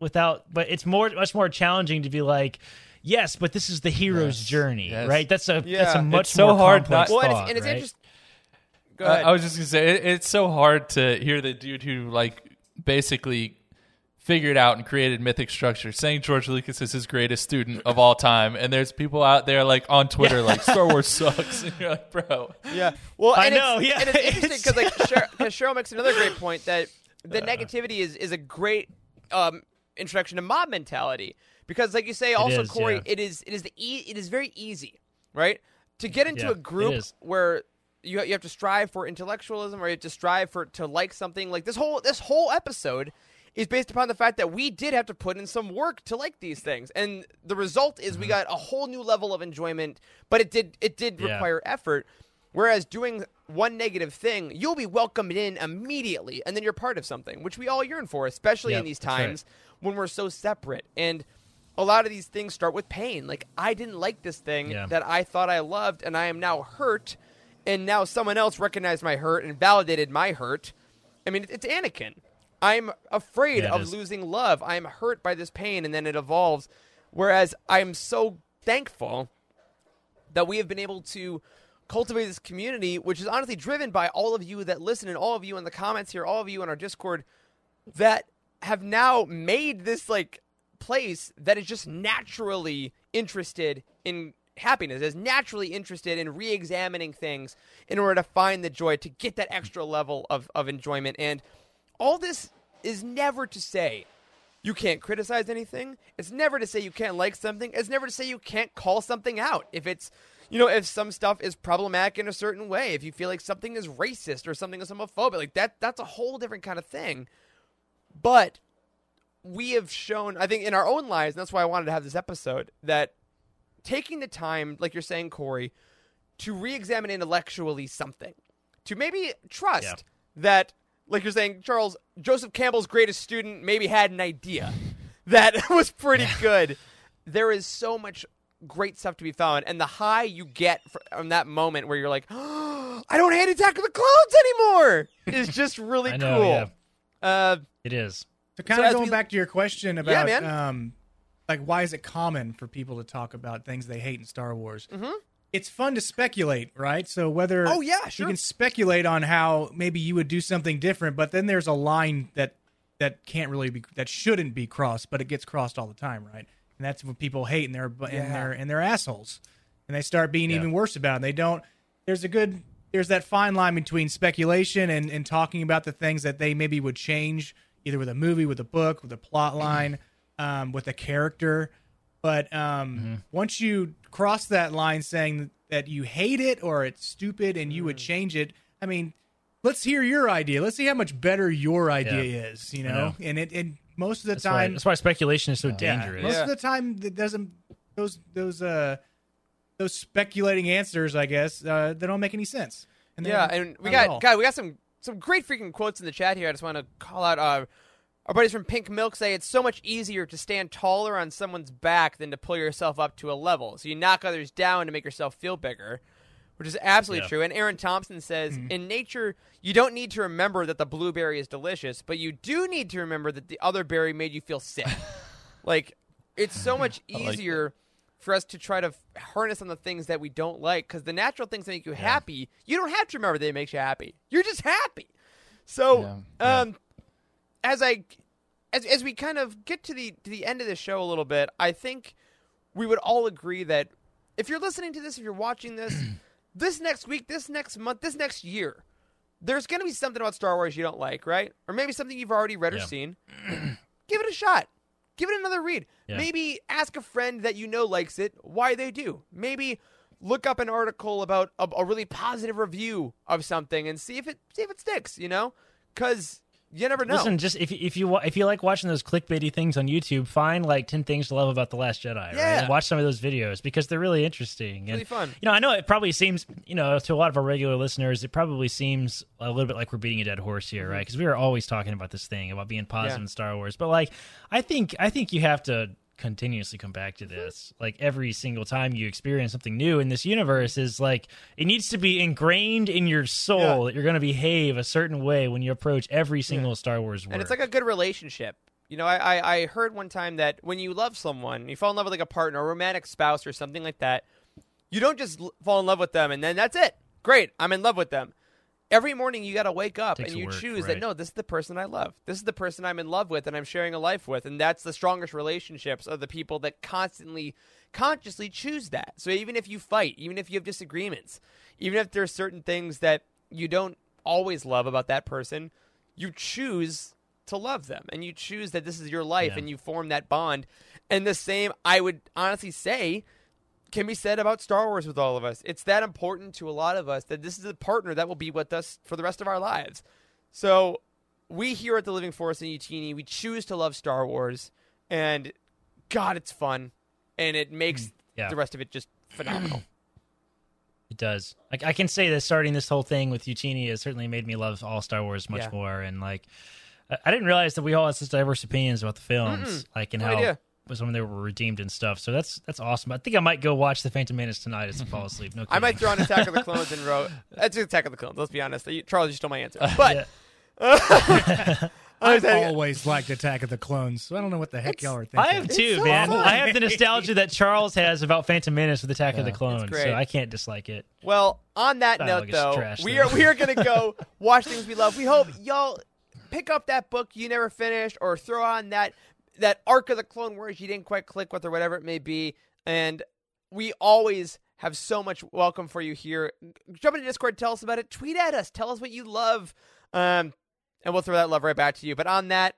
But it's much more challenging to be like, yes, but this is the hero's journey, right? That's a much more complex thought, right? Go ahead. I was just gonna say it's so hard to hear the dude who like basically figured out and created mythic structure saying George Lucas is his greatest student of all time, and there's people out there like on Twitter like Star Wars sucks, and you're like, bro. Yeah, well, and I know. Yeah, and it's interesting because like Cheryl makes another great point that the negativity is a great introduction to mob mentality because, like you say, also Corey, it is very easy, right, to get into a group where you have to strive for intellectualism, or you have to strive to like something. Like this whole episode is based upon the fact that we did have to put in some work to like these things, and the result is we got a whole new level of enjoyment. But it did require effort. Whereas doing one negative thing, you'll be welcomed in immediately, and then you're part of something, which we all yearn for, especially in these times when we're so separate. And a lot of these things start with pain. Like I didn't like this thing that I thought I loved, and I am now hurt. And now someone else recognized my hurt and validated my hurt. I mean, it's Anakin. I'm afraid of losing love. I'm hurt by this pain, and then it evolves. Whereas I'm so thankful that we have been able to cultivate this community, which is honestly driven by all of you that listen and all of you in the comments here, all of you in our Discord, that have now made this like place that is just naturally interested in happiness, is naturally interested in re-examining things in order to find the joy, to get that extra level of enjoyment. And all this is never to say you can't criticize anything. It's never to say you can't like something. It's never to say you can't call something out. If it's, you know, if some stuff is problematic in a certain way, if you feel like something is racist or something is homophobic, like that's a whole different kind of thing. But we have shown, I think, in our own lives, and that's why I wanted to have this episode, that taking the time, like you're saying, Corey, to re-examine intellectually something, to maybe trust that, like you're saying, Charles, Joseph Campbell's greatest student maybe had an idea that was pretty good. There is so much great stuff to be found, and the high you get from that moment where you're like, oh, I don't hate Attack of the Clones anymore, is just really cool. Yeah. It is. So kind of going back to your question about... like, why is it common for people to talk about things they hate in Star Wars? Mm-hmm. It's fun to speculate, right? So whether you can speculate on how maybe you would do something different, but then there's a line that can't really be, that shouldn't be crossed, but it gets crossed all the time, right? And that's what people hate, and they're assholes, and they start being even worse about it. And they don't. There's that fine line between speculation and talking about the things that they maybe would change, either with a movie, with a book, with a plot line. Mm-hmm. With a character, but once you cross that line saying that you hate it or it's stupid and you would change it, I mean, let's hear your idea. Let's see how much better your idea is, you know? And most of the time... that's why speculation is so dangerous. Most of the time, it doesn't, those speculating answers, I guess, they don't make any sense. And we got some great freaking quotes in the chat here. I just want to call out... our buddies from Pink Milk say it's so much easier to stand taller on someone's back than to pull yourself up to a level. So you knock others down to make yourself feel bigger, which is absolutely true. And Aaron Thompson says, in nature, you don't need to remember that the blueberry is delicious, but you do need to remember that the other berry made you feel sick. Like, it's so much easier for us to try to harness on the things that we don't like, because the natural things that make you happy, you don't have to remember that it makes you happy. You're just happy. So, As we kind of get to the end of the show a little bit, I think we would all agree that if you're listening to this, if you're watching this, this next week, this next month, this next year, there's going to be something about Star Wars you don't like, right? Or maybe something you've already read or seen. Give it a shot. Give it another read. Yeah. Maybe ask a friend that you know likes it why they do. Maybe look up an article about a really positive review of something and see if it sticks, you know? Because... you never know. Listen, just if you like watching those clickbaity things on YouTube, find like 10 things to love about The Last Jedi. Yeah. Right? And watch some of those videos because they're really interesting. Really and fun. You know, I know it probably seems, you know, to a lot of our regular listeners, it probably seems a little bit like we're beating a dead horse here, right? Because we are always talking about this thing about being positive in Star Wars. But like, I think you have to continuously come back to this. Like every single time you experience something new in this universe is like it needs to be ingrained in your soul that you're going to behave a certain way when you approach every single Star Wars work. And it's like a good relationship. You know, I heard one time that when you love someone, you fall in love with like a partner, a romantic spouse or something like that, you don't just fall in love with them and then that's it. Great, I'm in love with them. Every morning you got to wake up and you choose that, no, this is the person I love. This is the person I'm in love with and I'm sharing a life with. And that's the strongest relationships are the people that constantly, consciously choose that. So even if you fight, even if you have disagreements, even if there are certain things that you don't always love about that person, you choose to love them. And you choose that this is your life and you form that bond. And the same, I would honestly say, can be said about Star Wars with all of us. It's that important to a lot of us that this is a partner that will be with us for the rest of our lives. So we here at The Living Force and Youtini, we choose to love Star Wars, and God, it's fun, and it makes the rest of it just phenomenal. It does. Like I can say that starting this whole thing with Youtini has certainly made me love all Star Wars much more, and like I didn't realize that we all had such diverse opinions about the films, like and how when they were redeemed and stuff, so that's awesome. I think I might go watch The Phantom Menace tonight as I fall asleep. No kidding. I might throw on Attack of the Clones and that's Attack of the Clones. Let's be honest, Charles, you stole my answer. But I've always liked Attack of the Clones, so I don't know what the heck y'all are thinking. I have too, so man. Fun. I have the nostalgia that Charles has about Phantom Menace with Attack of the Clones, so I can't dislike it. Well, on that note, though, we are going to go watch things we love. We hope y'all pick up that book you never finished, or throw on that arc of the Clone Wars you didn't quite click with or whatever it may be. And we always have so much welcome for you here. Jump into Discord. Tell us about it. Tweet at us. Tell us what you love. And we'll throw that love right back to you. But on that,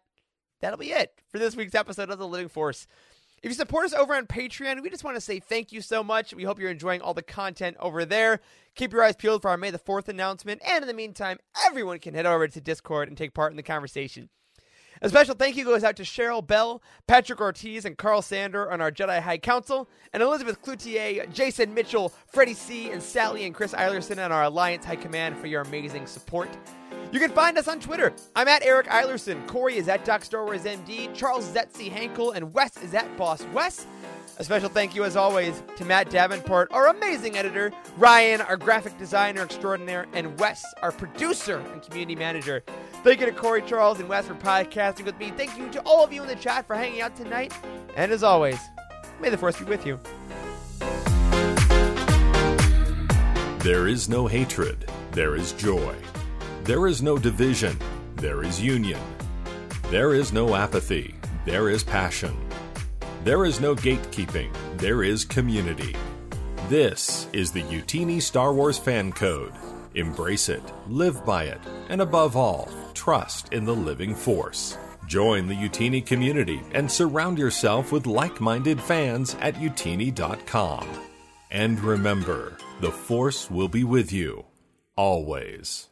that'll be it for this week's episode of The Living Force. If you support us over on Patreon, we just want to say thank you so much. We hope you're enjoying all the content over there. Keep your eyes peeled for our May the 4th announcement. And in the meantime, everyone can head over to Discord and take part in the conversation. A special thank you goes out to Cheryl Bell, Patrick Ortiz, and Carl Sander on our Jedi High Council, and Elizabeth Cloutier, Jason Mitchell, Freddie C., and Sally and Chris Eilerson on our Alliance High Command for your amazing support. You can find us on Twitter. I'm at Eric Eilerson, Corey is at Doc Star Wars MD, Charles is at C. Hankel, and Wes is at Boss Wes. A special thank you, as always, to Matt Davenport, our amazing editor, Ryan, our graphic designer extraordinaire, and Wes, our producer and community manager. Thank you to Corey, Charles, and Wes for podcasting with me. Thank you to all of you in the chat for hanging out tonight. And as always, may the Force be with you. There is no hatred. There is joy. There is no division. There is union. There is no apathy. There is passion. There is no gatekeeping. There is community. This is the Youtini Star Wars Fan Code. Embrace it, live by it, and above all, trust in the Living Force. Join the Youtini community and surround yourself with like-minded fans at Youtini.com. And remember, the Force will be with you, always.